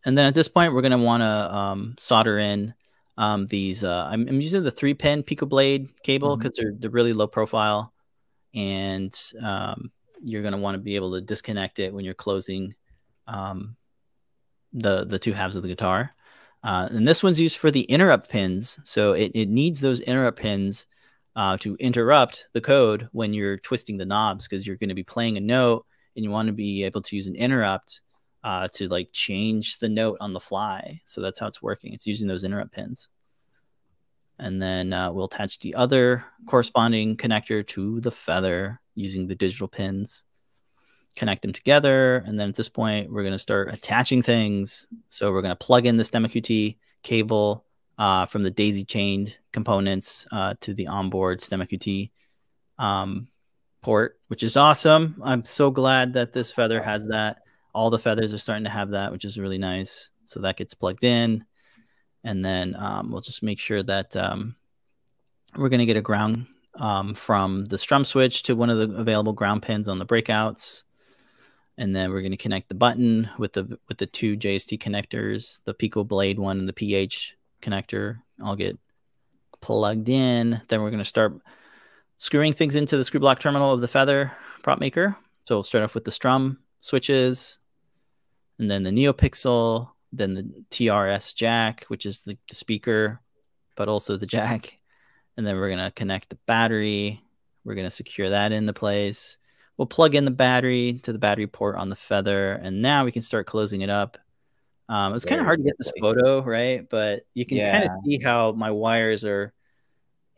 And then at this point, we're going to want to um, solder in um, these. Uh, I'm, I'm using the three pin Pico Blade cable because mm-hmm. they're, they're really low profile, and um, you're going to want to be able to disconnect it when you're closing um, the the two halves of the guitar. Uh, and this one's used for the interrupt pins, so it it needs those interrupt pins. Uh, to interrupt the code when you're twisting the knobs, because you're going to be playing a note and you want to be able to use an interrupt uh, to like change the note on the fly. So that's how it's working. It's using those interrupt pins. And then uh, we'll attach the other corresponding connector to the feather using the digital pins, connect them together. And then at this point, we're going to start attaching things. So we're going to plug in the STEMMA Q T cable Uh, from the daisy chained components uh, to the onboard STEMMA Q T um, port, which is awesome. I'm so glad that this feather has that. All the feathers are starting to have that, which is really nice. So that gets plugged in. And then um, we'll just make sure that um, we're going to get a ground um, from the strum switch to one of the available ground pins on the breakouts. And then we're going to connect the button with the, with the two J S T connectors, the Pico Blade one and the P H connector. I'll get plugged in. Then we're going to start screwing things into the screw block terminal of the feather prop maker. So we'll start off with the strum switches, and then the NeoPixel, then the T R S jack, which is the, the speaker, but also the jack. And then we're going to connect the battery. We're going to secure that into place. We'll plug in the battery to the battery port on the feather. And now we can start closing it up. Um, it's kind of hard to get this photo, right? But you can yeah. kind of see how my wires are,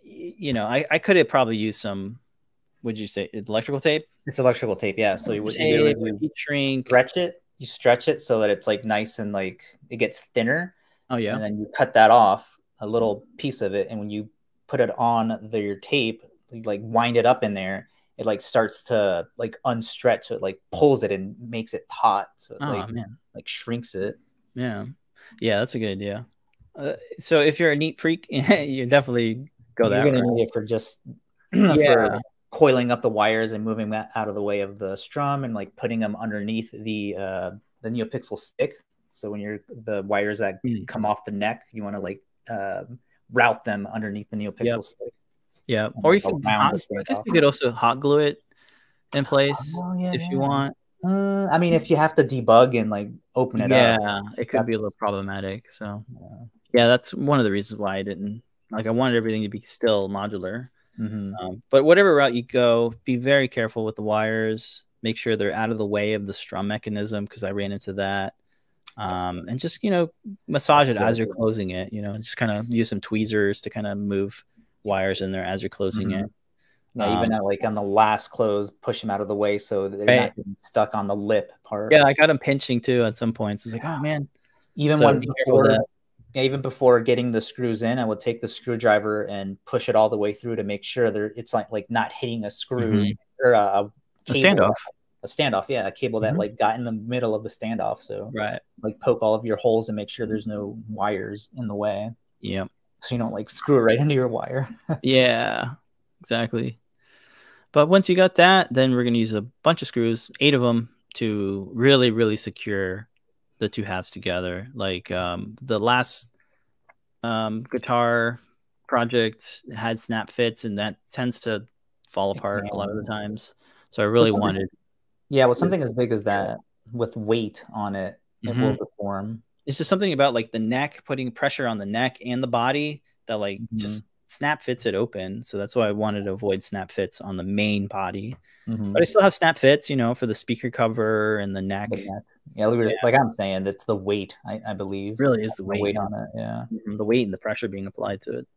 you know, I, I could have probably used some, would you say, electrical tape? It's electrical tape, yeah. So you would you, you stretch it, you stretch it so that it's like nice and like it gets thinner. Oh yeah. And then you cut that off, a little piece of it, and when you put it on the, your tape, you like wind it up in there, it like starts to like unstretch, so it like pulls it and makes it taut, so it, oh, like, man. like shrinks it. Yeah, yeah, that's a good idea. Uh, so if you're a neat freak, you definitely go that. You're gonna need it for just yeah. for coiling up the wires and moving that out of the way of the strum and like putting them underneath the uh, the NeoPixel stick. So when you're the wires that mm. come off the neck, you want to like uh, route them underneath the NeoPixel yep. stick. Yeah, and or like you can. Hot, I think you could also hot glue it in place oh, yeah, if yeah. you want. Uh, I mean, if you have to debug and like open it yeah, up, yeah, it could be a little problematic. So, yeah. yeah, that's one of the reasons why I didn't like. I wanted everything to be still modular. Mm-hmm. um, but whatever route you go, be very careful with the wires. Make sure they're out of the way of the strum mechanism, because I ran into that. Um, and just you know, massage it yeah. as you're closing it. You know, just kind of use some tweezers to kind of move wires in there as you're closing mm-hmm. it. Now, even um, at, like on the last close, push them out of the way so they're right. not getting stuck on the lip part. Yeah, I got them pinching too at some points. It's like, oh man. Even so when before, even before getting the screws in, I would take the screwdriver and push it all the way through to make sure that it's like like not hitting a screw mm-hmm. or a, a, a standoff. A standoff, yeah, a cable that mm-hmm. like got in the middle of the standoff. So right, like poke all of your holes and make sure there's no wires in the way. Yeah, so you don't like screw right into your wire. Yeah. Exactly. But once you got that, then we're going to use a bunch of screws, eight of them, to really, really secure the two halves together. Like um, the last um, guitar project had snap fits, and that tends to fall apart yeah. a lot of the times. So I really something, wanted. Yeah, with something as big as that, with weight on it, it mm-hmm. will deform. It's just something about like the neck, putting pressure on the neck and the body that like mm-hmm. just snap fits it open. So that's why I wanted to avoid snap fits on the main body. Mm-hmm. But I still have snap fits, you know, for the speaker cover and the neck. The neck. Yeah, yeah, like I'm saying, that's the weight, I, I believe. It really is the weight. the weight on it. Yeah. Mm-hmm. The weight and the pressure being applied to it.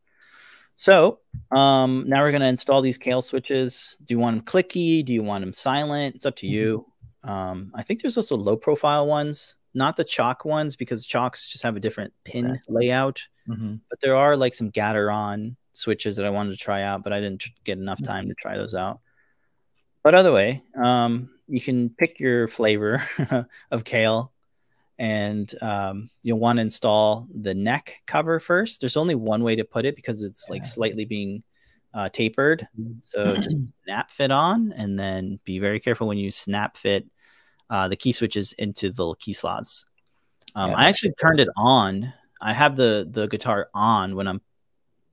So um, now we're going to install these K L switches. Do you want them clicky? Do you want them silent? It's up to mm-hmm. you. Um, I think there's also low profile ones, not the chalk ones, because chalks just have a different pin okay. layout. Mm-hmm. But there are like some Gateron switches that I wanted to try out, but I didn't get enough time to try those out. But either way, um, you can pick your flavor of K L, and um, you'll want to install the neck cover first. There's only one way to put it because it's yeah. like slightly being uh, tapered. So just snap fit on, and then be very careful when you snap fit uh, the key switches into the key slots. Um, yeah, I actually turned it on. I have the, the guitar on when I'm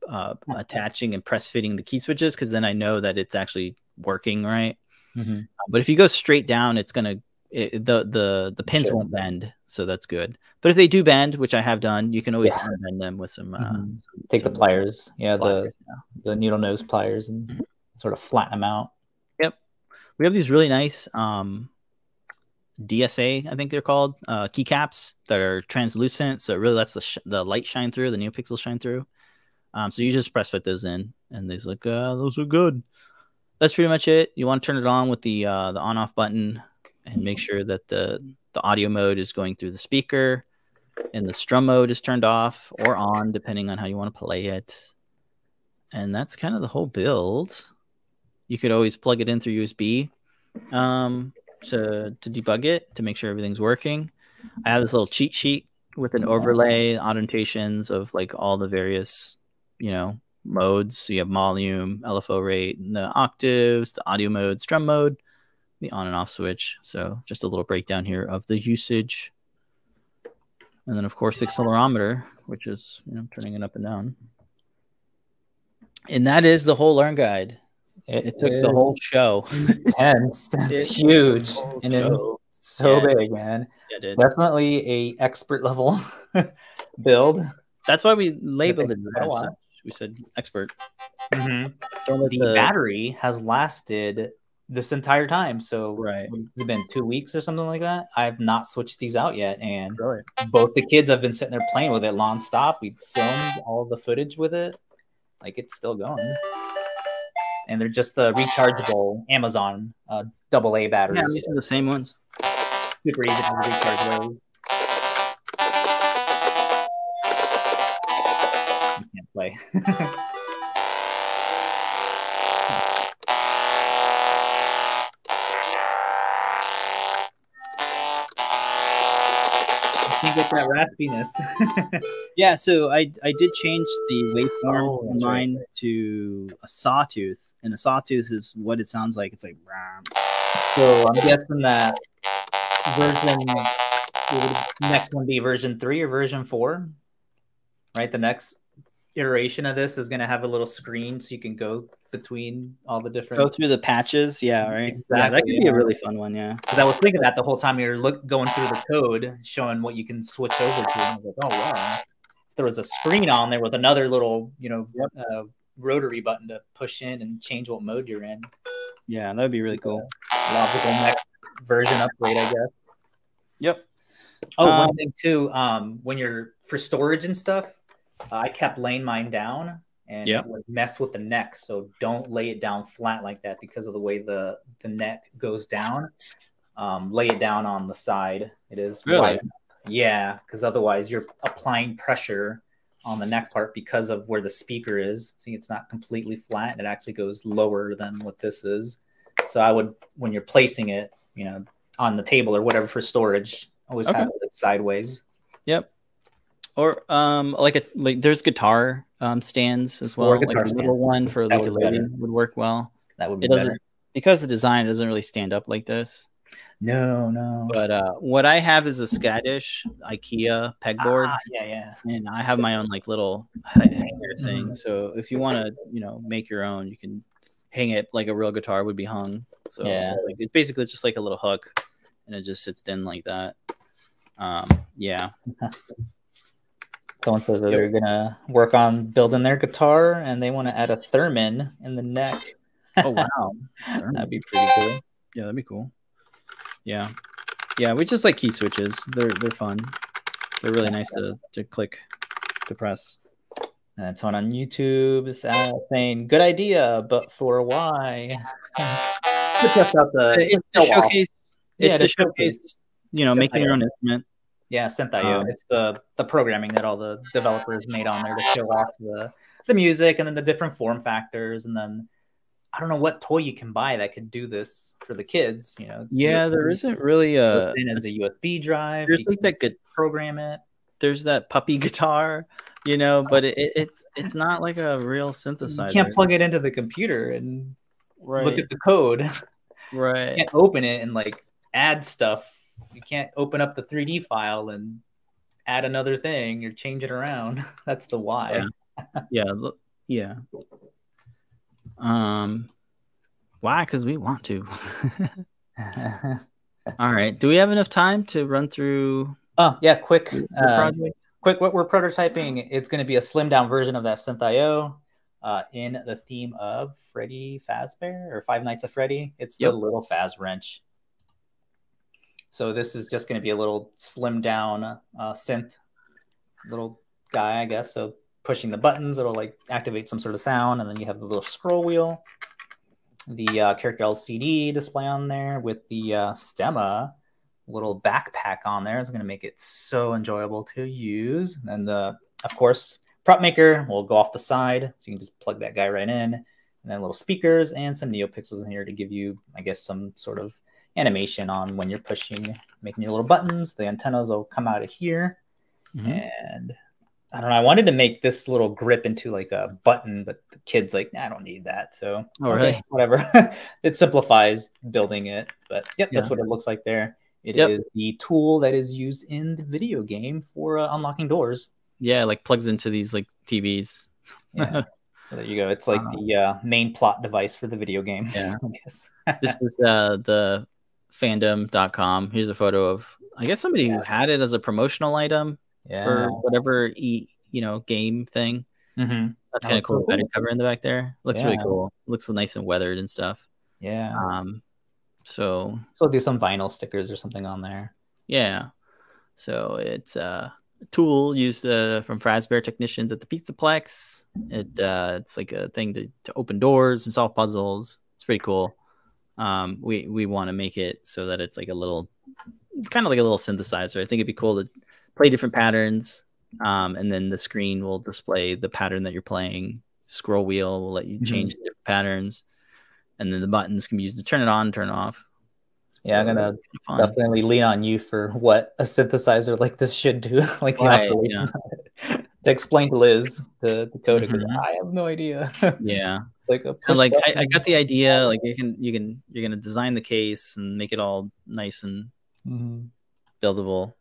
Uh, attaching and press fitting the key switches, because then I know that it's actually working right. Mm-hmm. uh, but if you go straight down, it's gonna it, the the the pins sure. won't bend, so that's good. But if they do bend, which I have done, you can always yeah. unbend them with some. Uh, mm-hmm. some Take some the pliers, yeah, pliers, the yeah. the needle nose pliers, and mm-hmm. sort of flatten them out. Yep, we have these really nice um, D S A, I think they're called, uh, keycaps that are translucent, so it really lets the sh the light shine through, the NeoPixel shine through. Um, so you just press fit those in, and these look uh, those are good. That's pretty much it. You want to turn it on with the uh, the on off button, and make sure that the the audio mode is going through the speaker, and the strum mode is turned off or on depending on how you want to play it. And that's kind of the whole build. You could always plug it in through U S B um, to to debug it, to make sure everything's working. I have this little cheat sheet with an overlay, annotations of like all the various, you know, modes. So you have volume, L F O rate, and the octaves, the audio mode, strum mode, the on and off switch. So just a little breakdown here of the usage. And then of course, the accelerometer, which is, you know, turning it up and down. And that is the whole learn guide. It, it took the whole show. Intense. That's it huge. And it's so yeah. big, man. Yeah, it did. Definitely a expert level build. That's why we labeled it as such. We said expert. Mm-hmm. So the, the battery has lasted this entire time. So right. it's been two weeks or something like that. I've not switched these out yet. And really? Both the kids have been sitting there playing with it nonstop. We filmed all the footage with it. Like, it's still going. And they're just the rechargeable Amazon uh, double A batteries. Yeah, these are the same ones. Super easy to recharge those. way. Get that raspiness. Yeah, so I I did change the waveform oh, from mine right. to a sawtooth, and a sawtooth is what it sounds like. It's like, so I'm guessing that version would next one be version three or version four, right? The next iteration of this is going to have a little screen so you can go between all the different go through the patches. Yeah, right. Exactly. Yeah, that could yeah. be a really fun one. Yeah, because I was thinking that the whole time you're look going through the code, showing what you can switch over to, and I was like, oh wow, if there was a screen on there with another little, you know, yep. uh, rotary button to push in and change what mode you're in. Yeah, that would be really cool. Uh, logical next version upgrade, I guess. Yep. Oh, um, one thing too, um, when you're for storage and stuff, uh, I kept laying mine down. And yep. it would mess with the neck, so don't lay it down flat like that because of the way the the neck goes down. Um, lay it down on the side. It is really wide. Yeah, because otherwise you're applying pressure on the neck part because of where the speaker is. See, it's not completely flat, and it actually goes lower than what this is. So I would, when you're placing it, you know, on the table or whatever for storage, always okay. have it sideways. Yep. Or um, like a like there's guitar um, stands as well. Or a guitar like a little one for like a lady would work well. That would be it better because the design doesn't really stand up like this. No, no. But uh, what I have is a Scottish IKEA pegboard. Ah, yeah, yeah. And I have my own like little hanger thing. So if you want to, you know, make your own, you can hang it like a real guitar would be hung. So yeah, like, it's basically just like a little hook, and it just sits in like that. Um, yeah. Someone says that they're going to work on building their guitar, and they want to add a theremin in the neck. Oh, wow. That'd be pretty cool. Yeah, that'd be cool. Yeah. Yeah, we just like key switches. They're they're fun. They're really nice to, to click, to press. And someone on YouTube is saying, good idea, but for why? It's to showcase, it's to showcase, you know, making your own instrument. Yeah, SynthIO. Um, it's the the programming that all the developers made on there to show off the the music and then the different form factors, and then I don't know what toy you can buy that could do this for the kids. You know? Yeah, there them. isn't really a as a U S B drive. There's like that could program it. There's that puppy guitar, you know, but it, it it's it's not like a real synthesizer. You can't plug it into the computer and right. look at the code. Right. You can't open it and like add stuff. You can't open up the three D file and add another thing or change it around. That's the why. Yeah. Yeah. yeah. Um, why? Because we want to. All right. Do we have enough time to run through? Oh, yeah. Quick. Uh, quick. What we're prototyping, it's going to be a slimmed down version of that SynthIO uh, in the theme of Freddy Fazbear or Five Nights at Freddy. It's the yep. little Faz wrench. So this is just going to be a little slimmed down uh, synth little guy, I guess. So pushing the buttons, it'll like activate some sort of sound. And then you have the little scroll wheel, the uh, character L C D display on there with the uh, STEMMA little backpack on there. It's going to make it so enjoyable to use. And the, of course, prop maker will go off the side. So you can just plug that guy right in. And then little speakers and some NeoPixels in here to give you, I guess, some sort of animation on when you're pushing, making your little buttons. The antennas will come out of here. Mm-hmm. And I don't know, I wanted to make this little grip into like a button, but the kid's like, nah, I don't need that. So oh, okay, really? Whatever. It simplifies building it. But yep, yeah. that's what it looks like there. It yep. is the tool that is used in the video game for uh, unlocking doors. Yeah, like plugs into these like T Vs. Yeah. So there you go. It's like um, the uh, main plot device for the video game. Yeah, I guess. This is uh, the fandom dot com. Here's a photo of, I guess, somebody yeah. who had it as a promotional item yeah. for whatever e, you know, game thing. Mm-hmm. That's kind of cool. Cool. Cover in the back there looks yeah. really cool. Looks nice and weathered and stuff. Yeah. Um. So. So I'll do some vinyl stickers or something on there. Yeah. So it's a tool used uh, from Fazbear technicians at the Pizzaplex. It uh, it's like a thing to to open doors and solve puzzles. It's pretty cool. Um, we, we want to make it so that it's like a little, kind of like a little synthesizer. I think it'd be cool to play different patterns Um, and then the screen will display the pattern that you're playing. Scroll wheel will let you change mm-hmm. different patterns. And then the buttons can be used to turn it on, turn it off. Yeah, so I'm going to definitely lean on you for what a synthesizer like this should do. like right, you know, yeah. To explain to Liz the, the code, because mm-hmm. I have no idea. Yeah. It's like, a and like I, I got the idea. Like you can, you can, you're going to design the case and make it all nice and mm-hmm. buildable.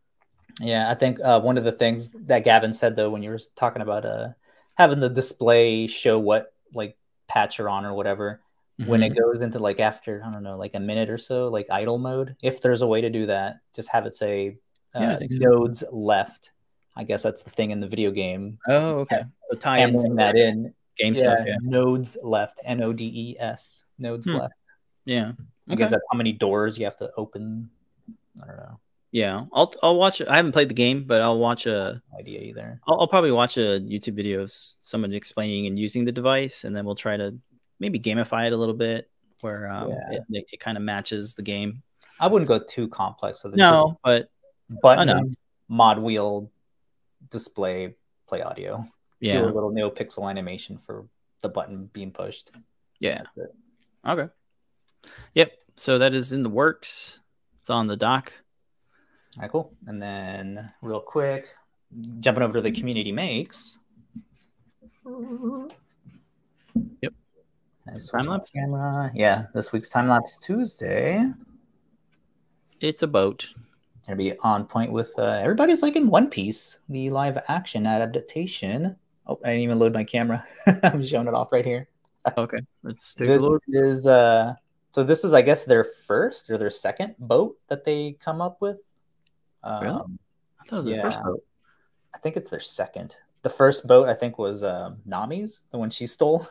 Yeah, I think uh, one of the things that Gavin said, though, when you were talking about uh, having the display show what like patch you're on or whatever, mm-hmm. when it goes into like after, I don't know, like a minute or so, like idle mode, if there's a way to do that, just have it say uh, yeah, I think so. nodes left. I guess that's the thing in the video game. Oh, okay. So tie in that in. Game yeah, stuff, yeah. Nodes left, N O D E S, nodes hmm. left. Yeah. I okay. guess that's how many doors you have to open. I don't know. Yeah, I'll I'll watch. I haven't played the game, but I'll watch a no idea either. I'll, I'll probably watch a YouTube video of someone explaining and using the device, and then we'll try to maybe gamify it a little bit, where um, yeah. it, it, it kind of matches the game. I wouldn't go too complex with it. No, just but button enough. Mod wheel display play audio. Yeah, do a little NeoPixel animation for the button being pushed. Yeah. Okay. Yep. So that is in the works. It's on the dock. All right, cool. And then real quick, jumping over to the community makes. Yep. Nice time lapse. Camera. Yeah, this week's time lapse Tuesday. It's a boat. Gonna be on point with uh, everybody's like in One Piece, the live action adaptation. Oh, I didn't even load my camera. I'm showing it off right here. Okay, let's take this a look. Is uh, so this is I guess their first or their second boat that they come up with. Um, really? I thought it was yeah. the first boat. I think it's their second. The first boat I think was um, Nami's, the one she stole.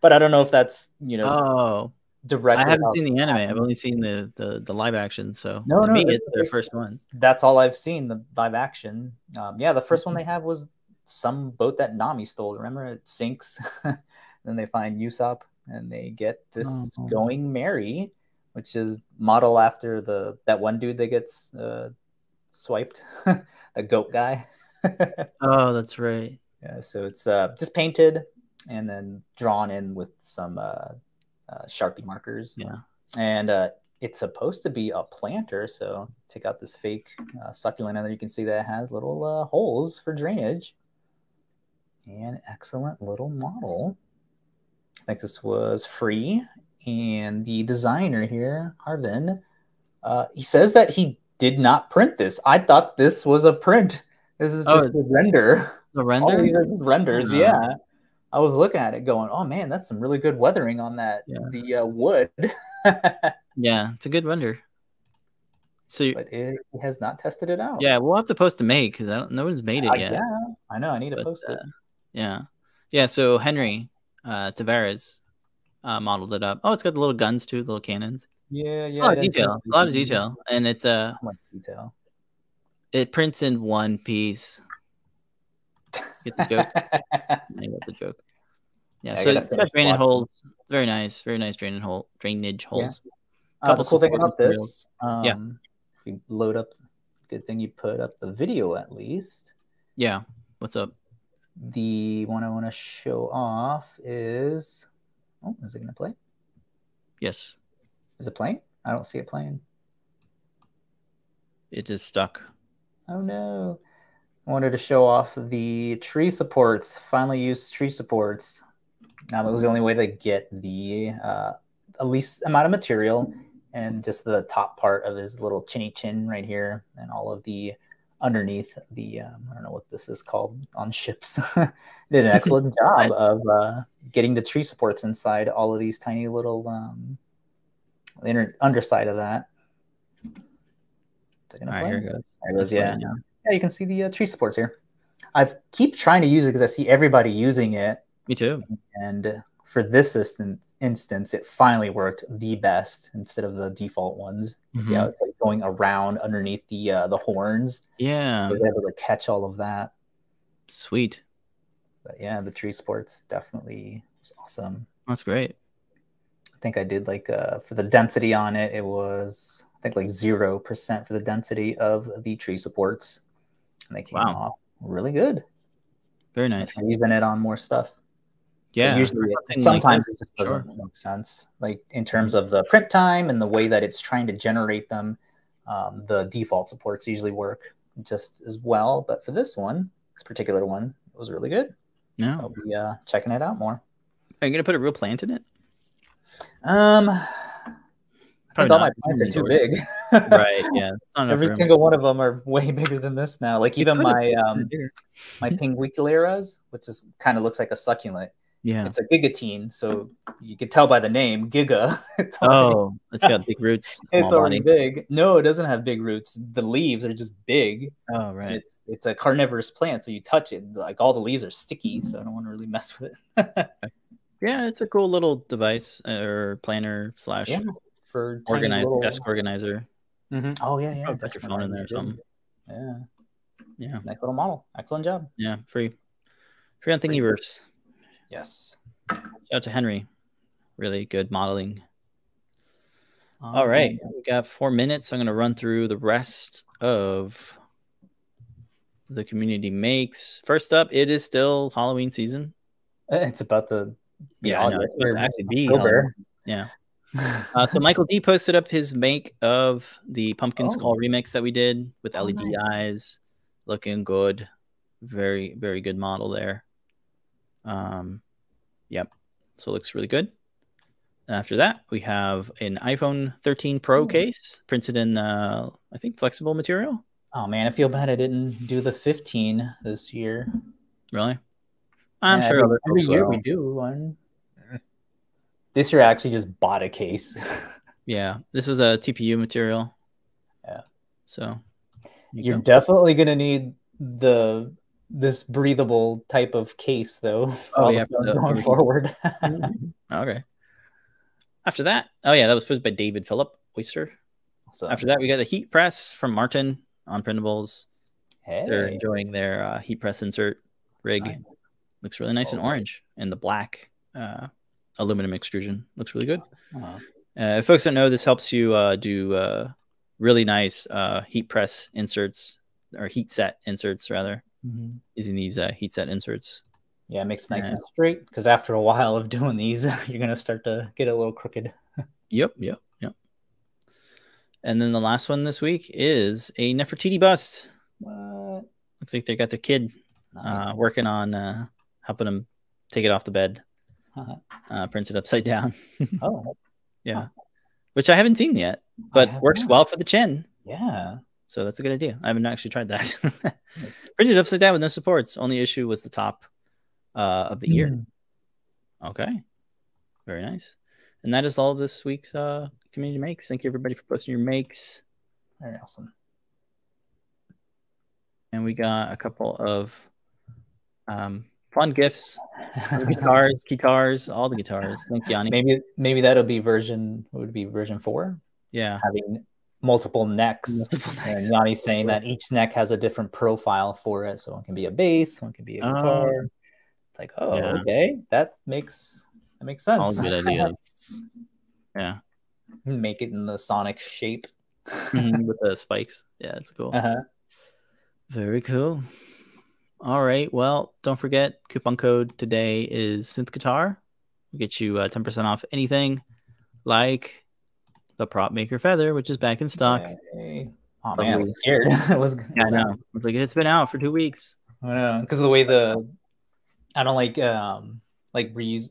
But I don't know if that's you know. Oh, directly. I haven't seen the anime. I've only seen the the, the live action. So no, to no, me, it's their first one. That's all I've seen. The live action. Um, yeah, the first one they have was some boat that Nami stole. Remember, it sinks. Then they find Usopp, and they get this oh, Going oh. Merry, which is model after the that one dude that gets. Uh, swiped the goat guy. Oh, that's right. Yeah, so it's uh just painted and then drawn in with some uh, uh Sharpie markers. Yeah, and uh it's supposed to be a planter, so take out this fake uh, succulent, and there you can see that it has little uh, holes for drainage. And excellent little model. I think this was free, and the designer here, Harvin, uh he says that he did not print this. I thought this was a print. This is just oh, a render. The render? All these are just renders, oh. yeah. I was looking at it going, oh man, that's some really good weathering on that, yeah. the uh, wood. Yeah, it's a good render. So, But it has not tested it out. Yeah, we'll have to post a make because no one's made it uh, yet. Yeah, I know. I need but, to post uh, it. Yeah. Yeah, so Henry uh, Tavares uh, modeled it up. Oh, it's got the little guns too, the little cannons. Yeah, yeah. A lot of detail. A lot of detail. And it's uh, a much detail. It prints in one piece. Get the joke. I got the joke. Yeah, yeah, so it's got drainage holes. Very nice. Very nice drainage hole drainage holes. Yeah. Uh, the cool thing about this. Um yeah. you load up good thing you put up the video at least. Yeah. What's up? The one I want to show off is oh, is it gonna play? Yes. Is it playing? I don't see it playing. It is stuck. Oh no. I wanted to show off the tree supports. Finally used tree supports. Um, it was the only way to get the uh, least amount of material, and just the top part of his little chinny chin right here, and all of the underneath the, um, I don't know what this is called on ships. Did an excellent job of uh, getting the tree supports inside all of these tiny little um, the inner, underside of that. All right, here it goes. There it goes, yeah. Yeah. Yeah, you can see the uh, tree supports here. I keep trying to use it because I see everybody using it. Me too. And for this instant, instance, it finally worked the best instead of the default ones. Mm-hmm. See how it's like going around underneath the uh, the horns? Yeah. I was able to catch all of that. Sweet. But yeah, the tree supports definitely was awesome. That's great. I think I did like uh, for the density on it, it was I think like zero percent for the density of the tree supports, and they came wow. off really good. Very nice. I'm using it on more stuff. Yeah. It usually it, sometimes like it just doesn't sure. make sense. Like in terms of the print time and the way that it's trying to generate them, um, the default supports usually work just as well. But for this one, this particular one, it was really good. No. I'll be uh, checking it out more. Are you going to put a real plant in it? Um, Probably not. All my plants are too big. Right, yeah. It's not Every single one of them are way bigger than this now. Like even my um, my pinguiculeras, which is kind of looks like a succulent. Yeah. It's a gigatine, so you could tell by the name, giga. It's oh, it's got big roots. It's already big. No, it doesn't have big roots. The leaves are just big. Oh, right. It's it's a carnivorous plant, so you touch it, like all the leaves are sticky, so I don't want to really mess with it. Yeah, it's a cool little device or planner slash yeah, for organize little... desk organizer. Mm-hmm. Oh yeah, yeah. Oh, put your phone in there or something. Yeah, yeah. Nice little model. Excellent job. Yeah, free, free on Thingiverse. Yes. Shout out to Henry. Really good modeling. Um, All right. We got four minutes. I'm going to run through the rest of the community makes. First up, it is still Halloween season. It's about to be yeah, August. It's about to actually be October. Yeah. Uh, so Michael D posted up his make of the Pumpkin oh. Skull remix that we did with L E D oh, nice. eyes. Looking good. Very, very good model there. Um, yep. So it looks really good. And after that, we have an iPhone thirteen Pro Ooh. case printed in, uh, I think, flexible material. Oh, man, I feel bad I didn't do the fifteen this year. Really? I'm yeah, sure. Every, every year well. we do one. This year, I actually just bought a case. Yeah. This is a T P U material. Yeah. So you You're go. definitely going to need the... this breathable type of case, though. Oh yeah, the, going the, forward. Okay. After that, oh yeah, that was posted by David Phillip Oyster. So after that, we got a heat press from Martin on printables. Hey. They're enjoying their uh, heat press insert rig. Nice. Looks really nice oh, in orange, and the black uh, aluminum extrusion looks really good. Oh. Uh, if folks don't know, this helps you uh, do uh, really nice uh, heat press inserts or heat set inserts rather. Mm-hmm. Using these uh, heat set inserts. Yeah, it makes it nice yeah. and straight, because after a while of doing these, you're going to start to get a little crooked. Yep, yep, yep. And then the last one this week is a Nefertiti bust. What? Looks like they got their kid nice. uh, working on uh, helping him take it off the bed. Uh-huh. uh, prints it upside down. Oh. Yeah. Oh. Which I haven't seen yet, but works well for the chin. Yeah. So that's a good idea. I haven't actually tried that. Nice. Printed upside down with no supports. Only issue was the top uh, of the mm. ear. Okay. Very nice. And that is all this week's uh, community makes. Thank you, everybody, for posting your makes. Very awesome. And we got a couple of um, fun gifts. guitars, guitars, all the guitars. Thanks, Yanni. Maybe maybe that'll be version, what would be version four? Yeah. Having... multiple necks. Multiple necks. And Yanni's saying that each neck has a different profile for it. So one can be a bass, one can be a guitar. Oh. It's like, oh, yeah. okay. That makes that makes sense. All good ideas. Yeah. Make it in the sonic shape. With the spikes. Yeah, it's cool. Uh-huh. Very cool. All right. Well, don't forget, coupon code today is SynthGuitar. We'll get you uh, ten percent off anything like the Prop Maker Feather, which is back in stock. Hey. Oh, man, I was scared. I was, yeah, I know. I was like, it's been out for two weeks. I know, because of the way the... I don't like... um like reuse.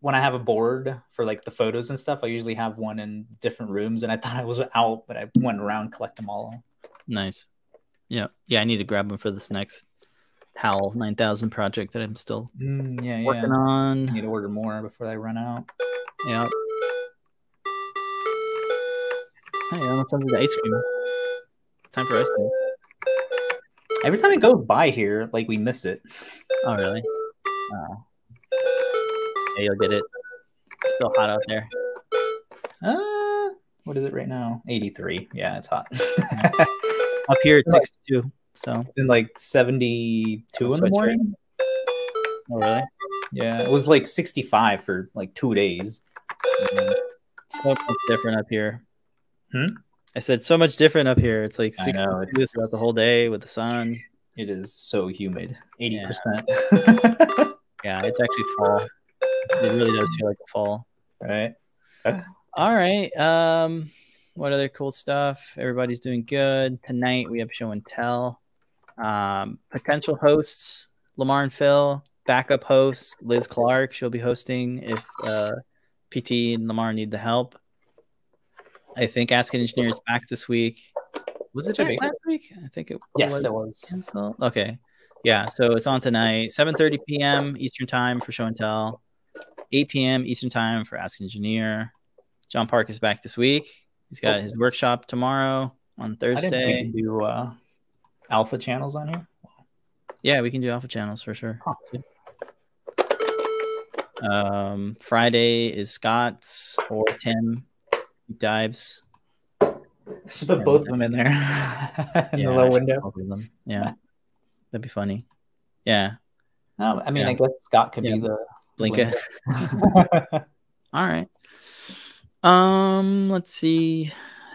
When I have a board for like the photos and stuff, I usually have one in different rooms, and I thought I was out, but I went around collect them all. Nice. Yeah. Yeah, I need to grab them for this next Howl nine thousand project that I'm still mm, yeah, working yeah. on. I need to order more before they run out. Yeah. Hey, I want some of the ice cream. Time for ice cream. Every time it goes by here, like, we miss it. Oh, really? Oh. Yeah, you'll get it. It's still hot out there. Uh, what is it right now? eighty-three. Yeah, it's hot. Up here, it's sixty-two. So. It's been, like, seventy-two in the morning. Right? Oh, really? Yeah, it was, like, sixty-five for, like, two days. Yeah. It's so much different up here. Hmm? I said so much different up here. It's like sixty degrees throughout the whole day with the sun. It is so humid. eighty percent. Yeah, yeah, it's actually fall. It really does feel like a fall. All right. All right. Um, what other cool stuff? Everybody's doing good. Tonight we have show and tell. Um, potential hosts, Lamar and Phil. Backup host, Liz Clark. She'll be hosting if uh, P T and Lamar need the help. I think Ask an Engineer is back this week. Was it back last week? I think it yes, was. Yes, it was. Canceled? Okay. Yeah, so it's on tonight. seven thirty p m Eastern Time for Show and Tell. eight p m Eastern Time for Ask an Engineer. John Park is back this week. He's got his workshop tomorrow on Thursday. I didn't think we can do uh, alpha channels on here. Yeah, we can do alpha channels for sure. Huh. Um, Friday is Scott's or Tim deep dives. Should put both of them in there in yeah, the low window. Them. Yeah, that'd be funny. Yeah. No, I mean, yeah. I guess Scott could yeah. be the blinker. All right. Um, let's see.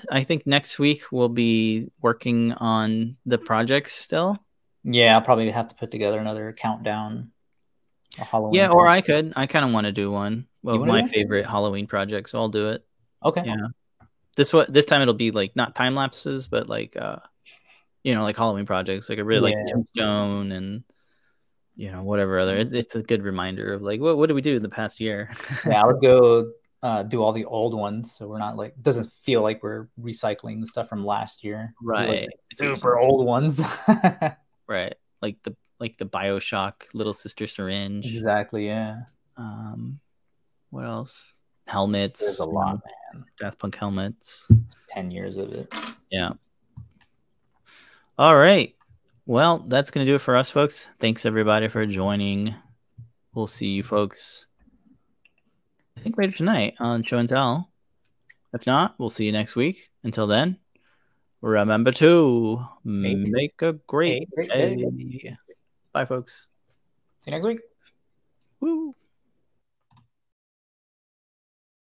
I think next week we'll be working on the projects still. Yeah, I'll probably have to put together another countdown. A Halloween yeah, or project. I could. I kind of want to do one of my favorite Halloween projects. So I'll do it. Okay. Yeah. This what this time it'll be like not time lapses, but like uh, you know, like Halloween projects. Like I really yeah. like Tombstone and you know whatever other. It's, it's a good reminder of like what what did we do in the past year? Yeah, I would go uh, do all the old ones, so we're not like doesn't feel like we're recycling the stuff from last year. Right, like super old ones. Right, like the like the BioShock Little Sister syringe. Exactly. Yeah. Um, what else? Helmets. There's a lot, man. Daft Punk helmets. Ten years of it. Yeah. All right. Well, that's gonna do it for us, folks. Thanks everybody for joining. We'll see you folks. I think later tonight on Show and Tell. If not, we'll see you next week. Until then. Remember to make, make a great, great, great day. day. Bye, folks. See you next week. Woo.